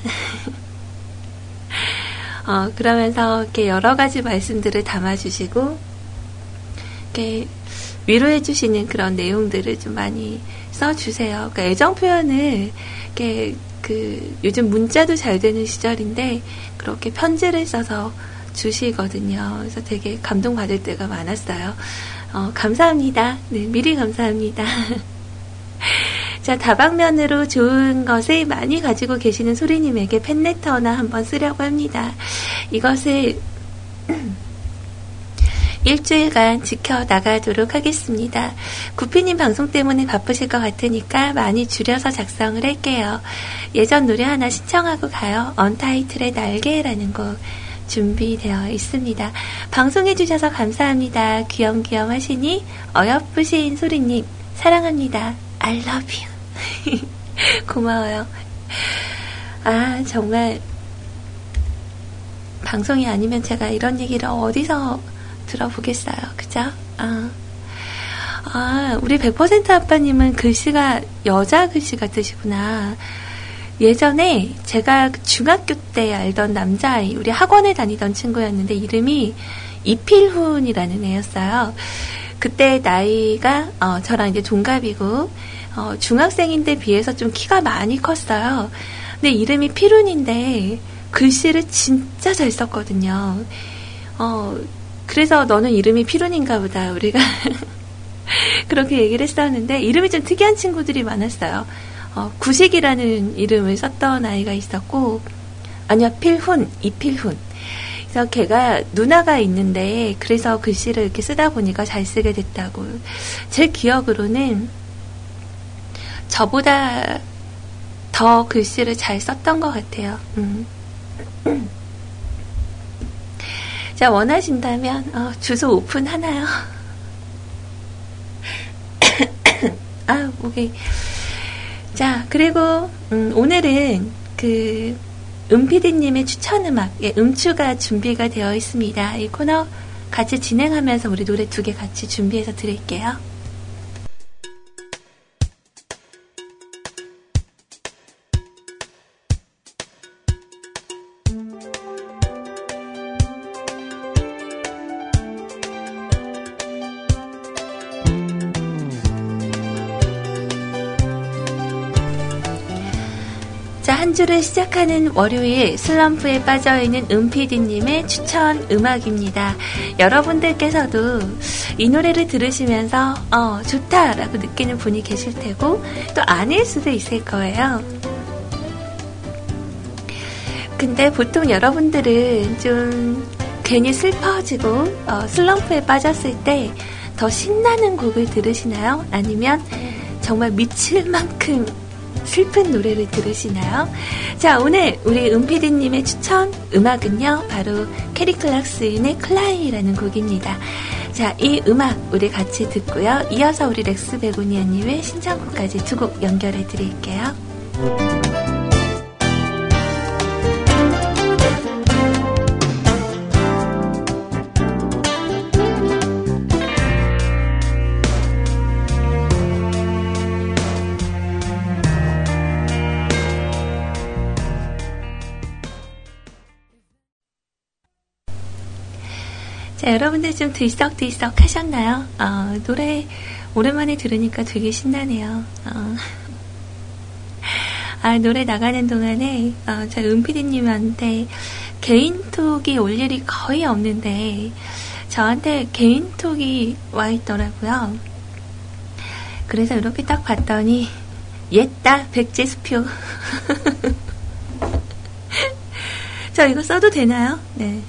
그러면서 이렇게 여러 가지 말씀들을 담아주시고 이렇게 위로해주시는 그런 내용들을 좀 많이 써주세요. 그러니까 애정 표현을 이렇게 그 요즘 문자도 잘 되는 시절인데 그렇게 편지를 써서 주시거든요. 그래서 되게 감동받을 때가 많았어요. 감사합니다. 네, 미리 감사합니다. 자, 다방면으로 좋은 것을 많이 가지고 계시는 소리님에게 팬레터나 한번 쓰려고 합니다. 이것을 일주일간 지켜나가도록 하겠습니다. 구피님 방송 때문에 바쁘실 것 같으니까 많이 줄여서 작성을 할게요. 예전 노래 하나 신청하고 가요. 언타이틀의 날개라는 곡 준비되어 있습니다. 방송해주셔서 감사합니다. 귀염귀염 하시니 어여쁘신 소리님 사랑합니다. I love you. 고마워요. 아, 정말 방송이 아니면 제가 이런 얘기를 어디서 들어보겠어요. 그죠? 우리 100% 아빠님은 글씨가 여자 글씨 같으시구나. 예전에 제가 중학교 때 알던 남자아이, 우리 학원에 다니던 친구였는데 이름이 이필훈이라는 애였어요. 그때 나이가 저랑 이제 동갑이고 중학생인데 비해서 좀 키가 많이 컸어요. 근데 이름이 필훈인데 글씨를 진짜 잘 썼거든요. 그래서 너는 이름이 필훈인가 보다 우리가 그렇게 얘기를 했었는데 이름이 좀 특이한 친구들이 많았어요. 구식이라는 이름을 썼던 아이가 있었고, 아니요, 필훈, 이필훈. 그래서 걔가 누나가 있는데, 그래서 글씨를 이렇게 쓰다 보니까 잘 쓰게 됐다고. 제 기억으로는 저보다 더 글씨를 잘 썼던 것 같아요. 자, 원하신다면, 주소 오픈하나요? 아, 목이. 자, 그리고 오늘은 그 음피디님의 추천음악, 예, 음추가 준비가 되어 있습니다. 이 코너 같이 진행하면서 우리 노래 두 개 같이 준비해서 드릴게요. 한 주를 시작하는 월요일 슬럼프에 빠져있는 음피디님의 추천 음악입니다. 여러분들께서도 이 노래를 들으시면서 좋다라고 느끼는 분이 계실 테고 또 아닐 수도 있을 거예요. 근데 보통 여러분들은 좀 괜히 슬퍼지고 슬럼프에 빠졌을 때 더 신나는 곡을 들으시나요? 아니면 정말 미칠 만큼 슬픈 노래를 들으시나요? 자, 오늘 우리 은피디님의 추천 음악은요, 바로 캐리 클락슨의 클라이라는 곡입니다. 자, 이 음악 우리 같이 듣고요, 이어서 우리 렉스 베고니아님의 신청곡까지 두 곡 연결해 드릴게요. 자, 여러분들 좀 들썩들썩 하셨나요? 노래 오랜만에 들으니까 되게 신나네요. 노래 나가는 동안에 저희 은피디님한테 개인톡이 올 일이 거의 없는데 저한테 개인톡이 와 있더라고요. 그래서 이렇게 딱 봤더니 옛다 백제수표. 저 이거 써도 되나요? 네.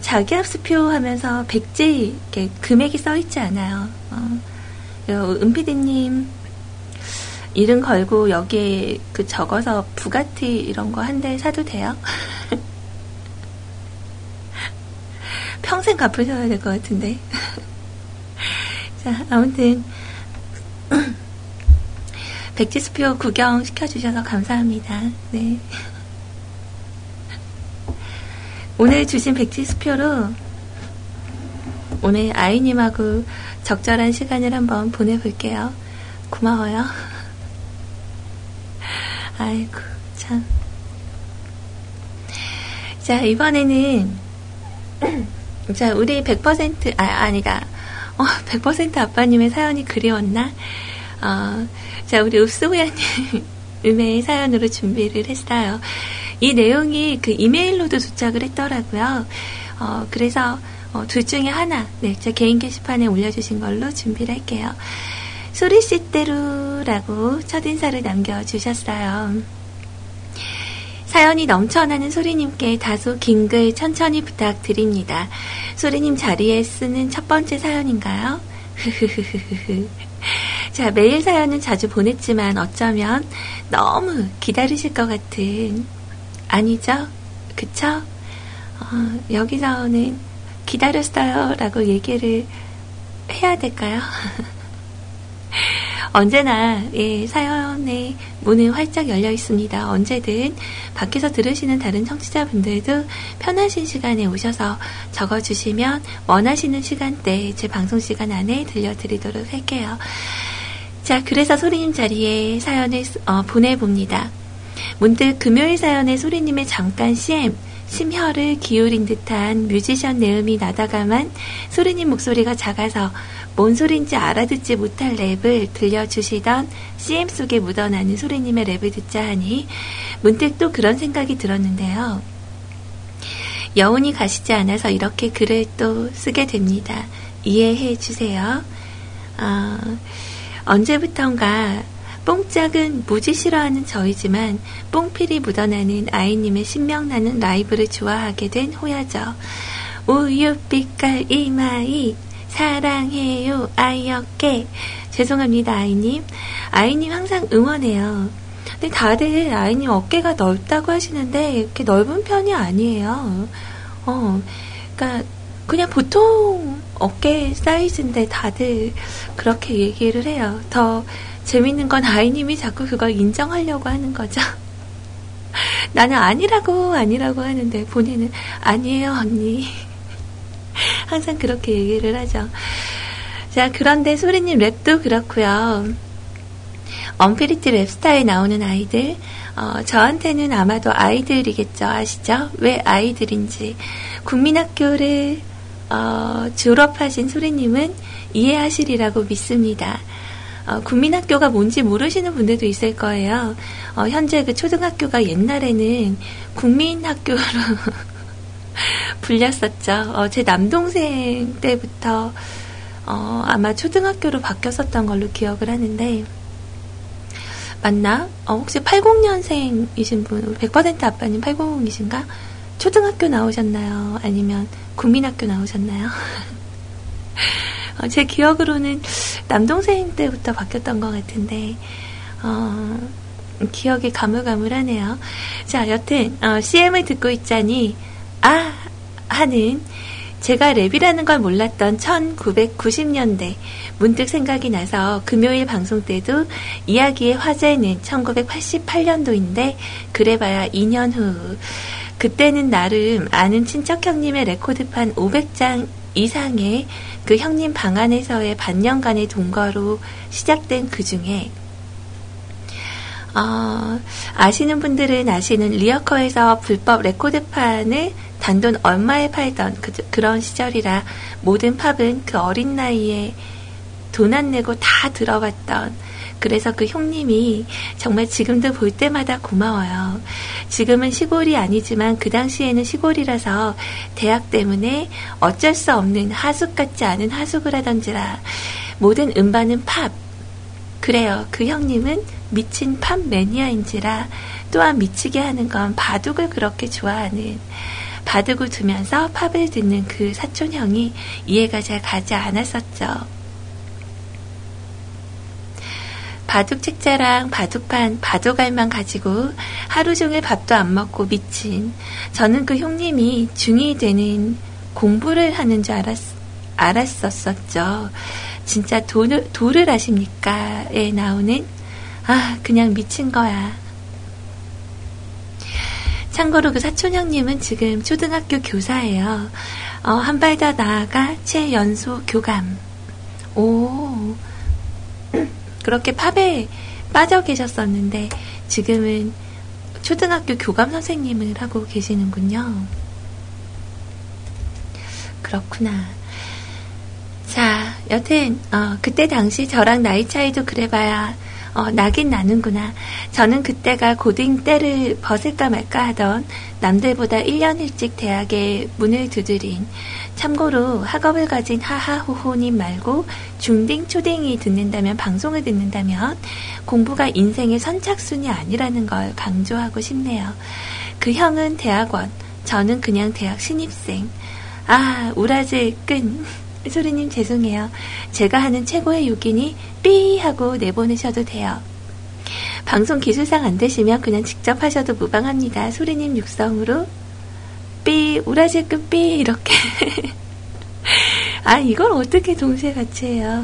자기합수표 하면서 백제이, 이렇게 금액이 써있지 않아요. 은피디님, 이름 걸고 여기에 그 적어서 부가티 이런 거 한 대 사도 돼요? 평생 갚으셔야 될 것 같은데. 자, 아무튼. 백지수표 구경 시켜주셔서 감사합니다. 네. 오늘 주신 백지수표로 오늘 아이님하고 적절한 시간을 한번 보내볼게요. 고마워요. 아이고, 참. 자, 이번에는, 자, 우리 100%, 아니다. 100% 아빠님의 사연이 그리웠나? 자, 우리 읍소우야님의 사연으로 준비를 했어요. 이 내용이 그 이메일로도 도착을 했더라고요. 그래서, 둘 중에 하나, 네, 제 개인 게시판에 올려주신 걸로 준비를 할게요. 소리씨대로라고 첫인사를 남겨주셨어요. 사연이 넘쳐나는 소리님께 다소 긴 글 천천히 부탁드립니다. 소리님 자리에 쓰는 첫 번째 사연인가요? 자, 매일 사연은 자주 보냈지만 어쩌면 너무 기다리실 것 같은, 아니죠? 그쵸? 여기서는 기다렸어요 라고 얘기를 해야 될까요? 언제나, 예, 사연의 문은 활짝 열려 있습니다. 언제든 밖에서 들으시는 다른 청취자분들도 편하신 시간에 오셔서 적어주시면 원하시는 시간대에 제 방송시간 안에 들려드리도록 할게요. 자, 그래서 소리님 자리에 사연을 보내봅니다. 문득 금요일 사연에 소리님의 잠깐 CM, 심혈을 기울인 듯한 뮤지션 내음이 나다가만 소리님 목소리가 작아서 뭔 소린지 알아듣지 못할 랩을 들려주시던 CM 속에 묻어나는 소리님의 랩을 듣자 하니 문득 또 그런 생각이 들었는데요. 여운이 가시지 않아서 이렇게 글을 또 쓰게 됩니다. 이해해 주세요. 언제부턴가 뽕짝은 무지 싫어하는 저이지만 뽕필이 묻어나는 아이님의 신명나는 라이브를 좋아하게 된 호야죠. 우유빛깔 이마이 사랑해요 아이어깨. 죄송합니다 아이님. 아이님 항상 응원해요. 근데 다들 아이님 어깨가 넓다고 하시는데 이렇게 넓은 편이 아니에요. 그러니까 그냥 보통 어깨 사이즈인데 다들 그렇게 얘기를 해요. 더 재밌는 건 아이님이 자꾸 그걸 인정하려고 하는 거죠. 나는 아니라고 하는데 본인은 아니에요 언니. 항상 그렇게 얘기를 하죠. 자, 그런데 소리님 랩도 그렇고요. 언피리티 랩스타에 나오는 아이들, 저한테는 아마도 아이들이겠죠. 아시죠? 왜 아이들인지. 국민학교를 졸업하신 소리님은 이해하시리라고 믿습니다. 국민학교가 뭔지 모르시는 분들도 있을 거예요. 현재 그 초등학교가 옛날에는 국민학교로 불렸었죠. 제 남동생 때부터 아마 초등학교로 바뀌었었던 걸로 기억을 하는데 맞나? 혹시 80년생이신 분, 100% 아빠님 80이신가? 초등학교 나오셨나요? 아니면 국민학교 나오셨나요? 제 기억으로는 남동생 때부터 바뀌었던 것 같은데 기억이 가물가물하네요. 자, 여튼 CM을 듣고 있자니 아 하는 제가 랩이라는 걸 몰랐던 1990년대 문득 생각이 나서 금요일 방송 때도 이야기의 화제는 1988년도인데 그래봐야 2년 후 그때는 나름 아는 친척 형님의 레코드판 500장 이상의 그 형님 방 안에서의 반년간의 동거로 시작된 그 중에 아시는 분들은 아시는 리어커에서 불법 레코드판을 단돈 얼마에 팔던 그런 시절이라 모든 팝은 그 어린 나이에 돈 안 내고 다 들어봤던 그래서 그 형님이 정말 지금도 볼 때마다 고마워요. 지금은 시골이 아니지만 그 당시에는 시골이라서 대학 때문에 어쩔 수 없는 하숙 같지 않은 하숙을 하던지라 모든 음반은 팝. 그래요. 그 형님은 미친 팝 매니아인지라 또한 미치게 하는 건 바둑을 그렇게 좋아하는 바둑을 두면서 팝을 듣는 그 사촌형이 이해가 잘 가지 않았었죠. 바둑 책자랑 바둑판, 바둑알만 가지고 하루 종일 밥도 안 먹고 미친 저는 그 형님이 중2 되는 공부를 하는 줄 알았었죠. 진짜 도를 아십니까에 나오는 아, 그냥 미친 거야. 참고로 그 사촌 형님은 지금 초등학교 교사예요. 한 발 더 나아가 최연소 교감. 오, 그렇게 팝에 빠져 계셨었는데 지금은 초등학교 교감 선생님을 하고 계시는군요. 그렇구나. 자, 여튼 그때 당시 저랑 나이 차이도 그래봐야 나긴 나는구나. 저는 그때가 고딩 때를 벗을까 말까 하던, 남들보다 1년 일찍 대학에 문을 두드린, 참고로 학업을 가진 하하호호님 말고 중딩 초딩이 듣는다면, 방송을 듣는다면 공부가 인생의 선착순이 아니라는 걸 강조하고 싶네요. 그 형은 대학원, 저는 그냥 대학 신입생. 아, 우라질 끈. 소리님 죄송해요. 제가 하는 최고의 욕이니 삐 하고 내보내셔도 돼요. 방송 기술상 안 되시면 그냥 직접 하셔도 무방합니다. 소리님 육성으로 삐, 우라질급 삐, 이렇게. 아, 이걸 어떻게 동시에같이 해요.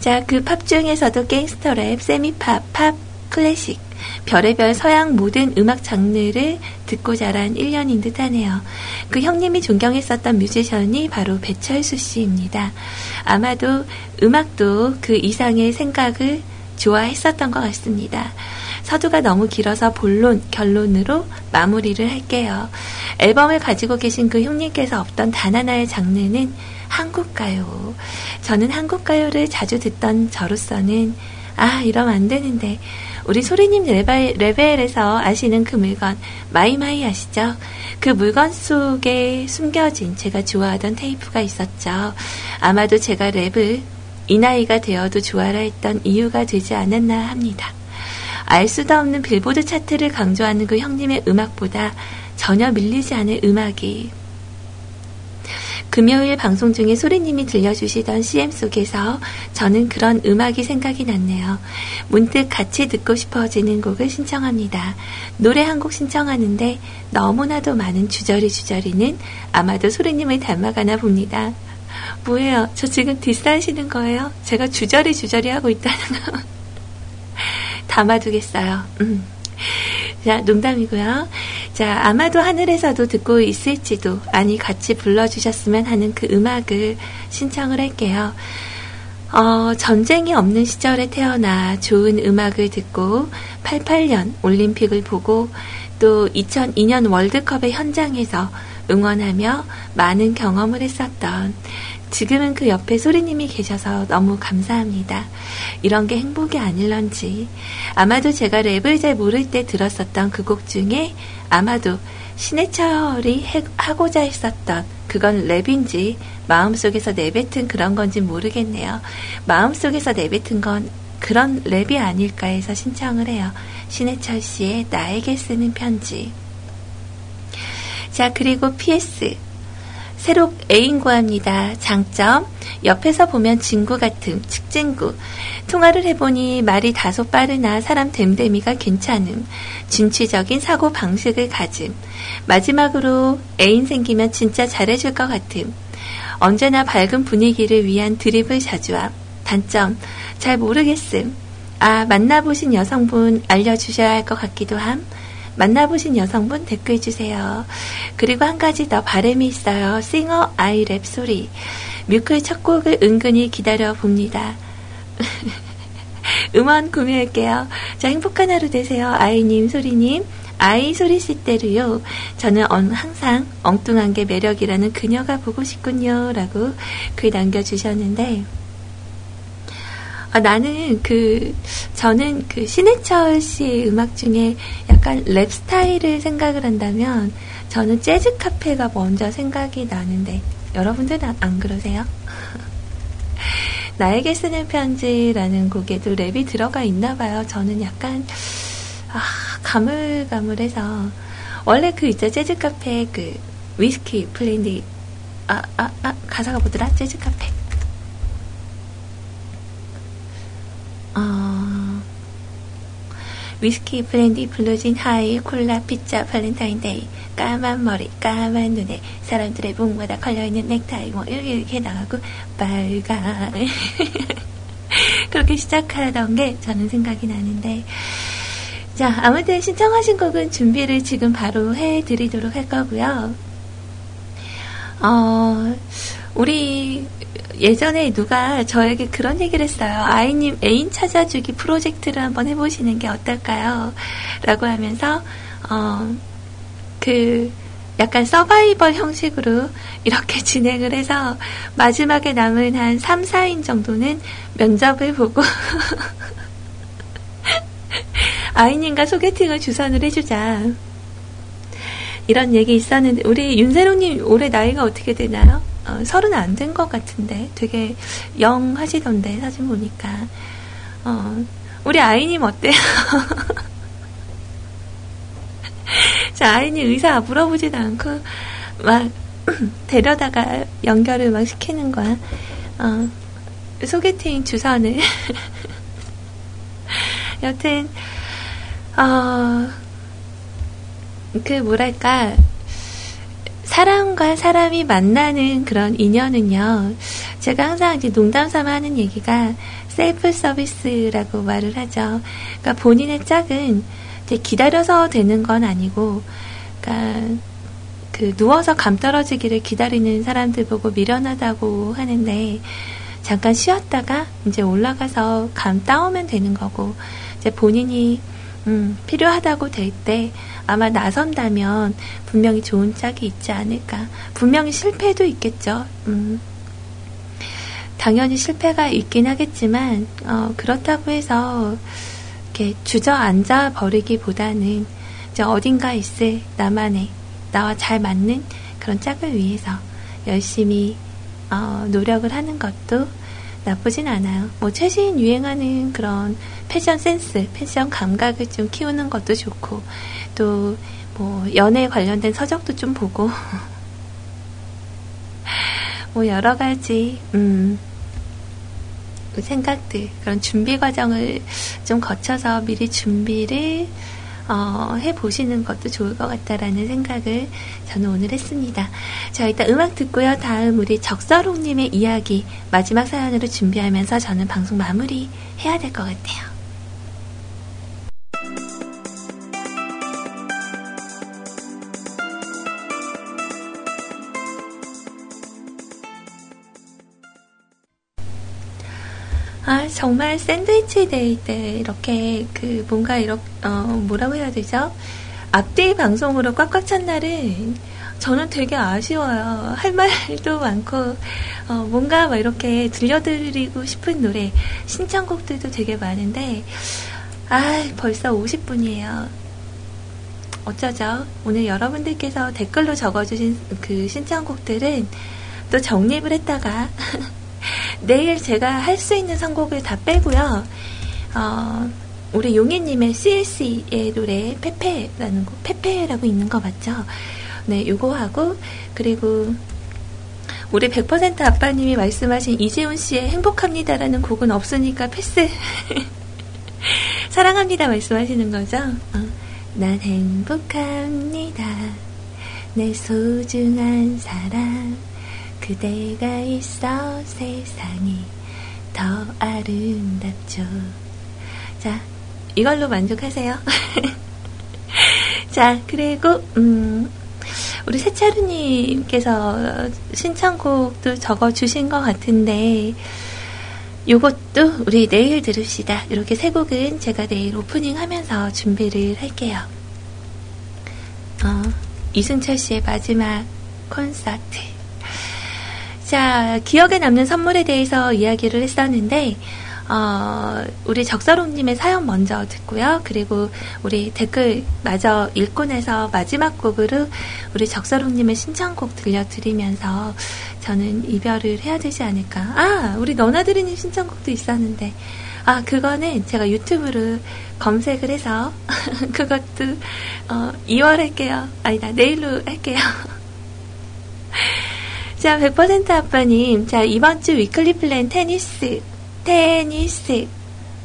자, 그 팝 중에서도 갱스터랩, 세미팝, 팝, 클래식, 별의별 서양 모든 음악 장르를 듣고 자란 1년인 듯 하네요. 그 형님이 존경했었던 뮤지션이 바로 배철수 씨입니다. 아마도 음악도 그 이상의 생각을 좋아했었던 것 같습니다. 서두가 너무 길어서 본론, 결론으로 마무리를 할게요. 앨범을 가지고 계신 그 형님께서 없던 단 하나의 장르는 한국가요. 저는 한국가요를 자주 듣던 저로서는, 아, 이러면 안 되는데, 우리 소리님 레벨에서 아시는 그 물건, 마이마이 아시죠? 그 물건 속에 숨겨진 제가 좋아하던 테이프가 있었죠. 아마도 제가 랩을 이 나이가 되어도 좋아라 했던 이유가 되지 않았나 합니다. 알 수도 없는 빌보드 차트를 강조하는 그 형님의 음악보다 전혀 밀리지 않을 음악이 금요일 방송 중에 소리님이 들려주시던 CM 속에서 저는 그런 음악이 생각이 났네요. 문득 같이 듣고 싶어지는 곡을 신청합니다. 노래 한 곡 신청하는데 너무나도 많은 주저리는 아마도 소리님을 닮아가나 봅니다. 뭐예요? 저 지금 디스하시는 거예요? 제가 주저리 하고 있다는 거 담아두겠어요. 자, 농담이고요. 자, 아마도 하늘에서도 듣고 있을지도, 아니 같이 불러주셨으면 하는 그 음악을 신청을 할게요. 전쟁이 없는 시절에 태어나 좋은 음악을 듣고 88년 올림픽을 보고 또 2002년 월드컵의 현장에서 응원하며 많은 경험을 했었던, 지금은 그 옆에 소리님이 계셔서 너무 감사합니다. 이런 게 행복이 아닐런지. 아마도 제가 랩을 잘 모를 때 들었었던 그 곡 중에 아마도 신해철이 하고자 했었던, 그건 랩인지 마음속에서 내뱉은 그런 건지 모르겠네요. 마음속에서 내뱉은 건 그런 랩이 아닐까 해서 신청을 해요. 신해철 씨의 나에게 쓰는 편지. 자, 그리고 PS. 새록 애인 구합니다. 장점, 옆에서 보면 친구 같음, 측친구. 통화를 해보니 말이 다소 빠르나 사람 됨됨이가 괜찮음. 진취적인 사고 방식을 가짐. 마지막으로 애인 생기면 진짜 잘해줄 것 같음. 언제나 밝은 분위기를 위한 드립을 자주함. 단점, 잘 모르겠음. 아, 만나보신 여성분 알려주셔야 할 것 같기도 함. 만나보신 여성분 댓글 주세요. 그리고 한 가지 더 바람이 있어요. 싱어 아이랩 소리. 뮤클 첫 곡을 은근히 기다려봅니다. 음원 구매할게요. 자, 행복한 하루 되세요. 아이님, 소리님. 아이 소리씨 때로요. 저는 항상 엉뚱한 게 매력이라는 그녀가 보고 싶군요. 라고 글 남겨주셨는데, 나는 저는 신해철 씨의 음악 중에 약간 랩 스타일을 생각을 한다면 저는 재즈 카페가 먼저 생각이 나는데, 여러분들은 안 그러세요? 나에게 쓰는 편지라는 곡에도 랩이 들어가 있나 봐요. 저는 약간, 가물가물해서. 원래 재즈 카페 위스키 플랜디, 가사가 뭐더라? 재즈 카페. 위스키, 블렌디, 블루진, 하이, 콜라, 피자, 발렌타인데이, 까만 머리, 까만 눈에, 사람들의 목마다 걸려있는 넥타이, 이렇게 나가고, 빨간. 그렇게 그렇게 시작하던 게 저는 생각이 나는데, 자, 아무튼 신청하신 곡은 준비를 지금 바로 해드리도록 할 거고요. 우리 예전에 누가 저에게 그런 얘기를 했어요. 아이님 애인 찾아주기 프로젝트를 한번 해보시는 게 어떨까요? 라고 하면서 그 약간 서바이벌 형식으로 이렇게 진행을 해서 마지막에 남은 한 3, 4인 정도는 면접을 보고 아이님과 소개팅을 주선을 해주자. 이런 얘기 있었는데, 우리 윤세로님 올해 나이가 어떻게 되나요? 30 안 된 것 같은데 되게 영 하시던데 사진 보니까. 우리 아이님 어때요? 자, 아이님 의사 물어보지도 않고 막 데려다가 연결을 막 시키는 거야. 소개팅 주선을. 여튼 그 뭐랄까, 사람과 사람이 만나는 그런 인연은요, 제가 항상 이제 농담삼아 하는 얘기가 셀프 서비스라고 말을 하죠. 그러니까 본인의 짝은 기다려서 되는 건 아니고, 그러니까 그 누워서 감 떨어지기를 기다리는 사람들 보고 미련하다고 하는데, 잠깐 쉬었다가 이제 올라가서 감 따오면 되는 거고, 이제 본인이 필요하다고 될 때 아마 나선다면 분명히 좋은 짝이 있지 않을까. 분명히 실패도 있겠죠. 당연히 실패가 있긴 하겠지만, 그렇다고 해서 이렇게 주저앉아 버리기보다는 이제 어딘가 있을 나만의, 나와 잘 맞는 그런 짝을 위해서 열심히 노력을 하는 것도 나쁘진 않아요. 뭐 최신 유행하는 그런 패션 센스, 패션 감각을 좀 키우는 것도 좋고, 또 뭐 연애에 관련된 서적도 좀 보고 뭐 여러 가지 생각들, 그런 준비 과정을 좀 거쳐서 미리 준비를 해보시는 것도 좋을 것 같다라는 생각을 저는 오늘 했습니다. 자, 일단 음악 듣고요. 다음 우리 적서롱님의 이야기 마지막 사연으로 준비하면서 저는 방송 마무리 해야 될 것 같아요. 아, 정말 샌드위치 데이 때 이렇게 그 뭔가 이렇게 뭐라고 해야 되죠? 앞뒤 방송으로 꽉꽉 찬 날은 저는 되게 아쉬워요. 할 말도 많고 뭔가 막 이렇게 들려드리고 싶은 노래, 신청곡들도 되게 많은데, 아, 벌써 50분이에요. 어쩌죠? 오늘 여러분들께서 댓글로 적어주신 그 신청곡들은 또 정립을 했다가 내일 제가 할 수 있는 선곡을 다 빼고요. 우리 용혜님의 CLC의 노래 페페라는 곡, 페페라고 있는 거 맞죠? 네, 요거 하고, 그리고 우리 100% 아빠님이 말씀하신 이재훈 씨의 행복합니다라는 곡은 없으니까 패스. 사랑합니다 말씀하시는 거죠? 난 행복합니다. 내 소중한 사랑. 그대가 있어 세상이 더 아름답죠. 자, 이걸로 만족하세요. 자, 그리고 우리 세차루님께서 신청곡도 적어주신 것 같은데 요것도 우리 내일 들읍시다. 이렇게 세 곡은 제가 내일 오프닝 하면서 준비를 할게요. 이승철 씨의 마지막 콘서트. 자, 기억에 남는 선물에 대해서 이야기를 했었는데, 우리 적서롱님의 사연 먼저 듣고요. 그리고 우리 댓글 마저 읽고 나서 마지막 곡으로 우리 적서롱님의 신청곡 들려드리면서 저는 이별을 해야 되지 않을까. 아, 우리 너나들이님 신청곡도 있었는데, 아, 그거는 제가 유튜브로 검색을 해서 그것도 2월 할게요. 아니다, 내일로 할게요. 자, 100% 아빠님, 자, 이번 주 위클리 플랜 테니스를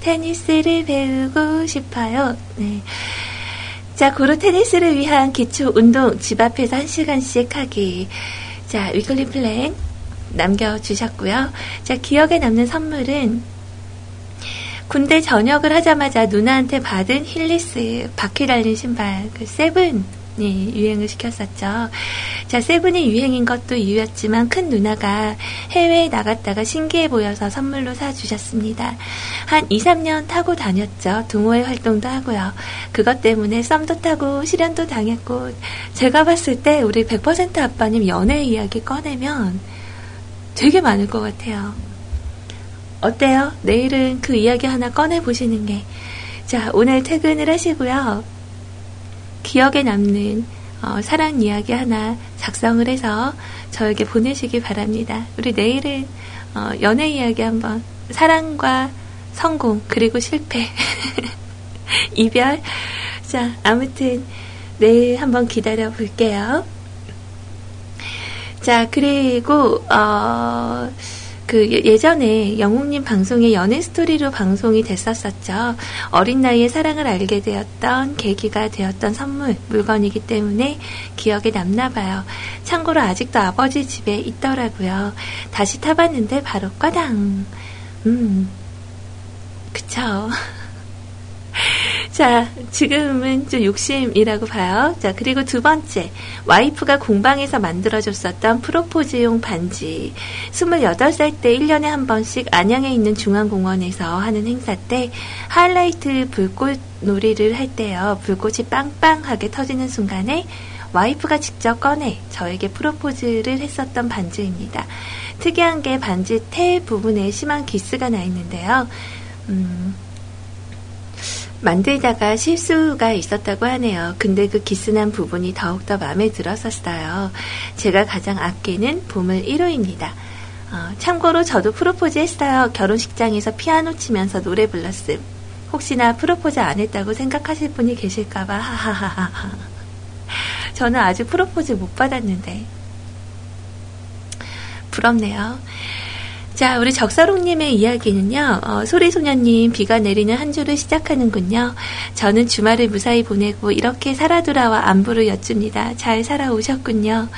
배우고 싶어요. 네. 자, 고루 테니스를 위한 기초 운동 집 앞에서 1시간씩 하기. 자, 위클리 플랜 남겨주셨고요. 자, 기억에 남는 선물은 군대 전역을 하자마자 누나한테 받은 힐리스 바퀴 달린 신발, 그 세븐이 유행을 시켰었죠. 자, 세븐이 유행인 것도 이유였지만 큰 누나가 해외에 나갔다가 신기해 보여서 선물로 사주셨습니다. 한 2, 3년 타고 다녔죠. 동호회 활동도 하고요. 그것 때문에 썸도 타고 실연도 당했고, 제가 봤을 때 우리 100% 아빠님 연애 이야기 꺼내면 되게 많을 것 같아요. 어때요? 내일은 그 이야기 하나 꺼내보시는 게. 자, 오늘 퇴근을 하시고요. 기억에 남는 사랑 이야기 하나 작성을 해서 저에게 보내시기 바랍니다. 우리 내일은 연애 이야기 한번, 사랑과 성공 그리고 실패 이별. 자, 아무튼 내일 한번 기다려 볼게요. 자, 그리고 그 예전에 영웅님 방송에 연애 스토리로 방송이 됐었었죠. 어린 나이에 사랑을 알게 되었던 계기가 되었던 선물, 물건이기 때문에 기억에 남나봐요. 참고로 아직도 아버지 집에 있더라고요. 다시 타봤는데 바로 꽈당. 그쵸. 자, 지금은 좀 욕심이라고 봐요. 자, 그리고 두 번째, 와이프가 공방에서 만들어줬었던 프로포즈용 반지. 28살 때 1년에 한 번씩 안양에 있는 중앙공원에서 하는 행사 때 하이라이트 불꽃 놀이를 할 때요. 불꽃이 빵빵하게 터지는 순간에 와이프가 직접 꺼내 저에게 프로포즈를 했었던 반지입니다. 특이한 게 반지 테 부분에 심한 기스가 나 있는데요. 만들다가 실수가 있었다고 하네요. 근데 그 기스난 부분이 더욱더 마음에 들었었어요. 제가 가장 아끼는 보물 1호입니다. 참고로 저도 프로포즈 했어요. 결혼식장에서 피아노 치면서 노래 불렀음. 혹시나 프로포즈 안 했다고 생각하실 분이 계실까봐 하하하하. 저는 아직 프로포즈 못 받았는데 부럽네요. 자, 우리 적사롱님의 이야기는요. 소리소녀님, 비가 내리는 한 주를 시작하는군요. 저는 주말을 무사히 보내고 이렇게 살아 돌아와 안부를 여쭙니다. 잘 살아오셨군요.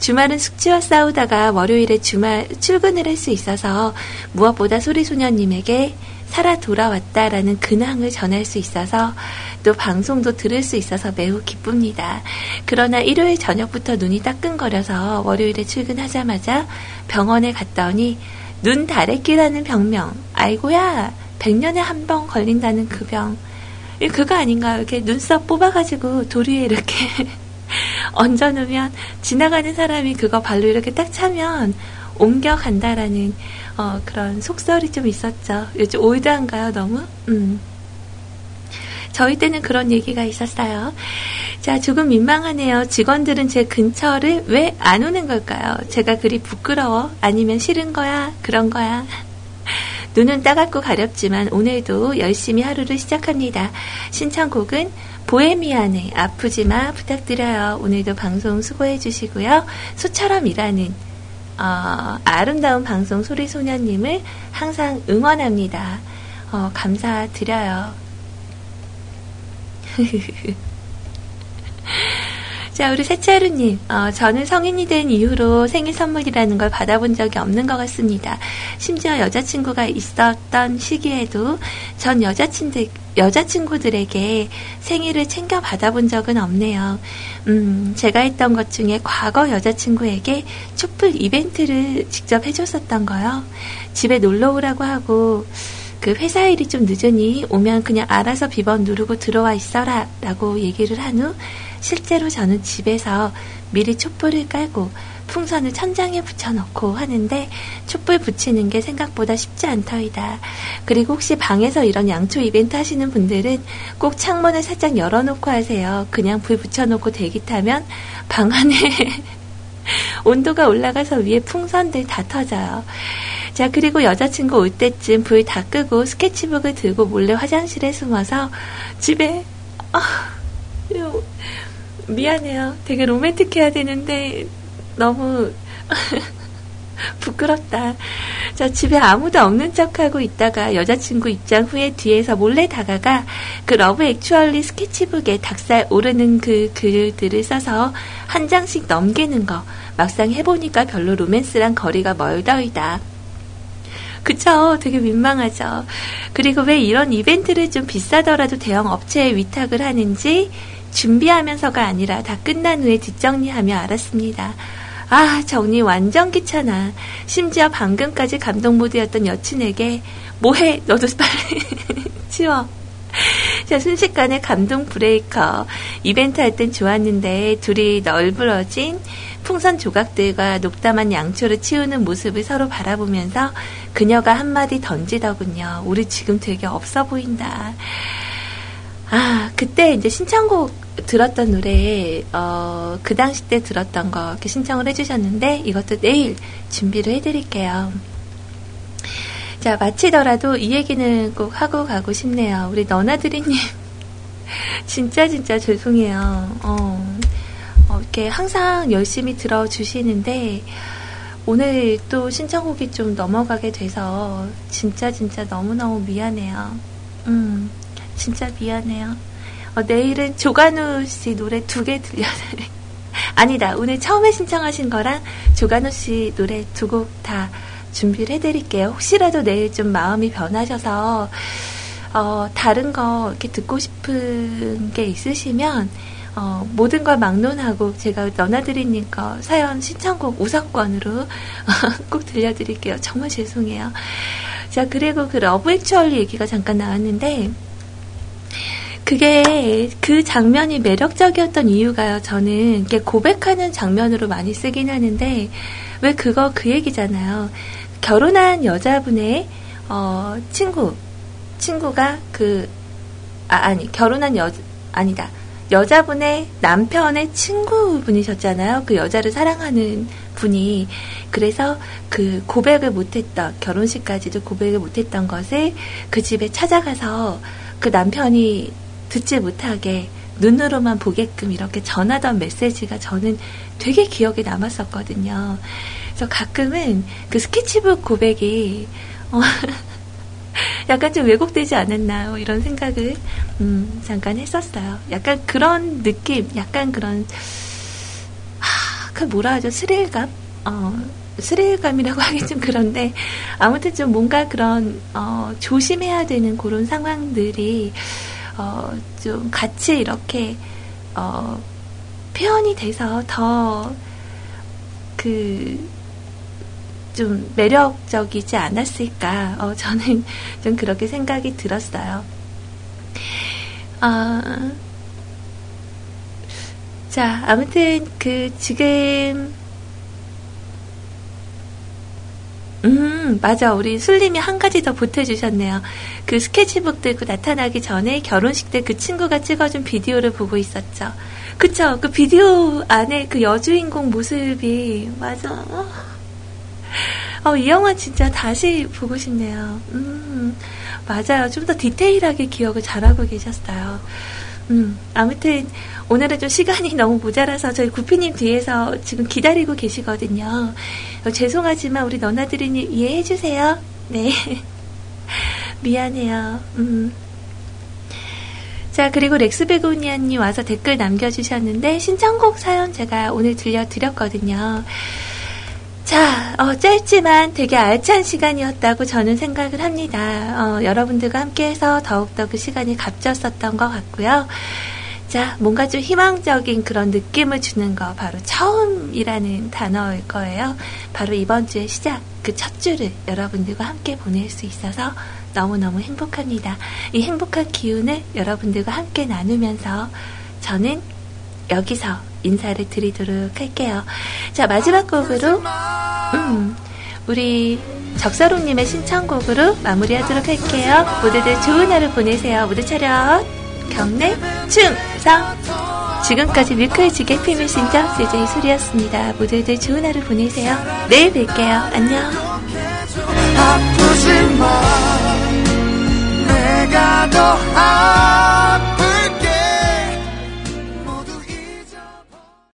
주말은 숙취와 싸우다가 월요일에 주말 출근을 할 수 있어서 무엇보다 소리소녀님에게 살아 돌아왔다라는 근황을 전할 수 있어서 또 방송도 들을 수 있어서 매우 기쁩니다. 그러나 일요일 저녁부터 눈이 따끔거려서 월요일에 출근하자마자 병원에 갔더니 눈 다래끼라는 병명, 아이고야 100년에 한 번 걸린다는 그 병, 그거 아닌가요? 이렇게 눈썹 뽑아가지고 돌 위에 이렇게 얹어놓으면 지나가는 사람이 그거 발로 이렇게 딱 차면 옮겨간다라는 그런 속설이 좀 있었죠. 요즘 올드한가요, 너무? 저희 때는 그런 얘기가 있었어요. 자, 조금 민망하네요. 직원들은 제 근처를 왜 안 오는 걸까요? 제가 그리 부끄러워? 아니면 싫은 거야? 그런 거야? 눈은 따갑고 가렵지만 오늘도 열심히 하루를 시작합니다. 신청곡은 보헤미안의 아프지마 부탁드려요. 오늘도 방송 수고해 주시고요. 소처럼 일하는 아름다운 방송 소리소녀님을 항상 응원합니다. 감사드려요. 자, 우리 세차루님, 저는 성인이 된 이후로 생일 선물이라는 걸 받아본 적이 없는 것 같습니다. 심지어 여자친구가 있었던 시기에도 전 여자친구들에게 생일을 챙겨 받아본 적은 없네요. 제가 했던 것 중에 과거 여자친구에게 촛불 이벤트를 직접 해줬었던 거요. 집에 놀러오라고 하고, 그 회사 일이 좀 늦으니 오면 그냥 알아서 비번 누르고 들어와 있어라 라고 얘기를 한 후 실제로 저는 집에서 미리 촛불을 깔고 풍선을 천장에 붙여놓고 하는데 촛불 붙이는 게 생각보다 쉽지 않더이다. 그리고 혹시 방에서 이런 양초 이벤트 하시는 분들은 꼭 창문을 살짝 열어놓고 하세요. 그냥 불 붙여놓고 대기 타면 방 안에 온도가 올라가서 위에 풍선들 다 터져요. 자, 그리고 여자친구 올 때쯤 불 다 끄고 스케치북을 들고 몰래 화장실에 숨어서 집에 미안해요. 되게 로맨틱해야 되는데 너무 부끄럽다. 자, 집에 아무도 없는 척하고 있다가 여자친구 입장 후에 뒤에서 몰래 다가가 그 러브 액츄얼리 스케치북에 닭살 오르는 그 글들을 써서 한 장씩 넘기는 거. 막상 해보니까 별로 로맨스랑 거리가 멀더이다. 그쵸? 되게 민망하죠. 그리고 왜 이런 이벤트를 좀 비싸더라도 대형 업체에 위탁을 하는지 준비하면서가 아니라 다 끝난 후에 뒷정리하며 알았습니다. 아, 정리 완전 귀찮아. 심지어 방금까지 감동 모드였던 여친에게 뭐해? 너도 빨리 치워. 자, 순식간에 감동 브레이커. 이벤트 할 땐 좋았는데 둘이 널브러진 풍선 조각들과 녹담한 양초를 치우는 모습을 서로 바라보면서 그녀가 한마디 던지더군요. 우리 지금 되게 없어 보인다. 아, 그때 이제 신청곡 들었던 노래, 그 당시 때 들었던 거 이렇게 신청을 해주셨는데 이것도 내일 준비를 해드릴게요. 자, 마치더라도 이 얘기는 꼭 하고 가고 싶네요. 우리 너나드리님 진짜 죄송해요. 이렇게 항상 열심히 들어주시는데 오늘 또 신청곡이 좀 넘어가게 돼서 진짜 너무너무 미안해요. 진짜 미안해요. 내일은 조관우 씨 노래 2개 들려드릴게요. 아니다, 오늘 처음에 신청하신 거랑 조관우 씨 노래 2곡 다 준비를 해드릴게요. 혹시라도 내일 좀 마음이 변하셔서 다른 거 이렇게 듣고 싶은 게 있으시면 모든 걸 막론하고 제가 너나드리님 거 사연 신청곡 우선권으로 꼭 들려드릴게요. 정말 죄송해요. 자, 그리고 그 러브 액츄얼리 얘기가 잠깐 나왔는데 그게 그 장면이 매력적이었던 이유가요. 저는 이게 고백하는 장면으로 많이 쓰긴 하는데 왜 그거 그 얘기잖아요. 결혼한 여자분의 친구가 여자분의 남편의 친구분이셨잖아요. 그 여자를 사랑하는 분이. 그래서 그 고백을 못했던, 결혼식까지도 고백을 못했던 것을 그 집에 찾아가서 그 남편이 듣지 못하게 눈으로만 보게끔 이렇게 전하던 메시지가 저는 되게 기억에 남았었거든요. 그래서 가끔은 그 스케치북 고백이 약간 좀 왜곡되지 않았나 이런 생각을 잠깐 했었어요. 약간 그런 느낌, 약간 그런 그 뭐라 하죠? 스릴감? 스릴감이라고 하긴 좀 그런데 아무튼 좀 뭔가 그런 조심해야 되는 그런 상황들이 좀 같이 이렇게 표현이 돼서 더 좀 매력적이지 않았을까. 저는 좀 그렇게 생각이 들었어요. 자, 아무튼 그 지금 맞아. 우리 술님이 한 가지 더 보태주셨네요. 그 스케치북 들고 나타나기 전에 결혼식 때 그 친구가 찍어준 비디오를 보고 있었죠. 그쵸? 그 비디오 안에 그 여주인공 모습이, 맞아. 이 영화 진짜 다시 보고 싶네요. 맞아요. 좀 더 디테일하게 기억을 잘하고 계셨어요. 아무튼 오늘은 좀 시간이 너무 모자라서 저희 구피님 뒤에서 지금 기다리고 계시거든요. 죄송하지만 우리 너나드리님 이해해주세요. 네. 미안해요. 자, 그리고 렉스베고니아님 와서 댓글 남겨주셨는데 신청곡 사연 제가 오늘 들려드렸거든요. 자, 짧지만 되게 알찬 시간이었다고 저는 생각을 합니다. 여러분들과 함께해서 더욱더 그 시간이 값졌었던 것 같고요. 자, 뭔가 좀 희망적인 그런 느낌을 주는 거, 바로 처음이라는 단어일 거예요. 바로 이번 주의 시작, 그 첫 주를 여러분들과 함께 보낼 수 있어서 너무너무 행복합니다. 이 행복한 기운을 여러분들과 함께 나누면서 저는 여기서 인사를 드리도록 할게요. 자, 마지막 곡으로 우리 적사롱님의 신청곡으로 마무리하도록 할게요. 모두들 좋은 하루 보내세요. 모두 차렷 경례 충성. 지금까지 뮤클의 지게 피밀신청 CJ 소리였습니다. 모두들 좋은 하루 보내세요. 내일 뵐게요. 안녕.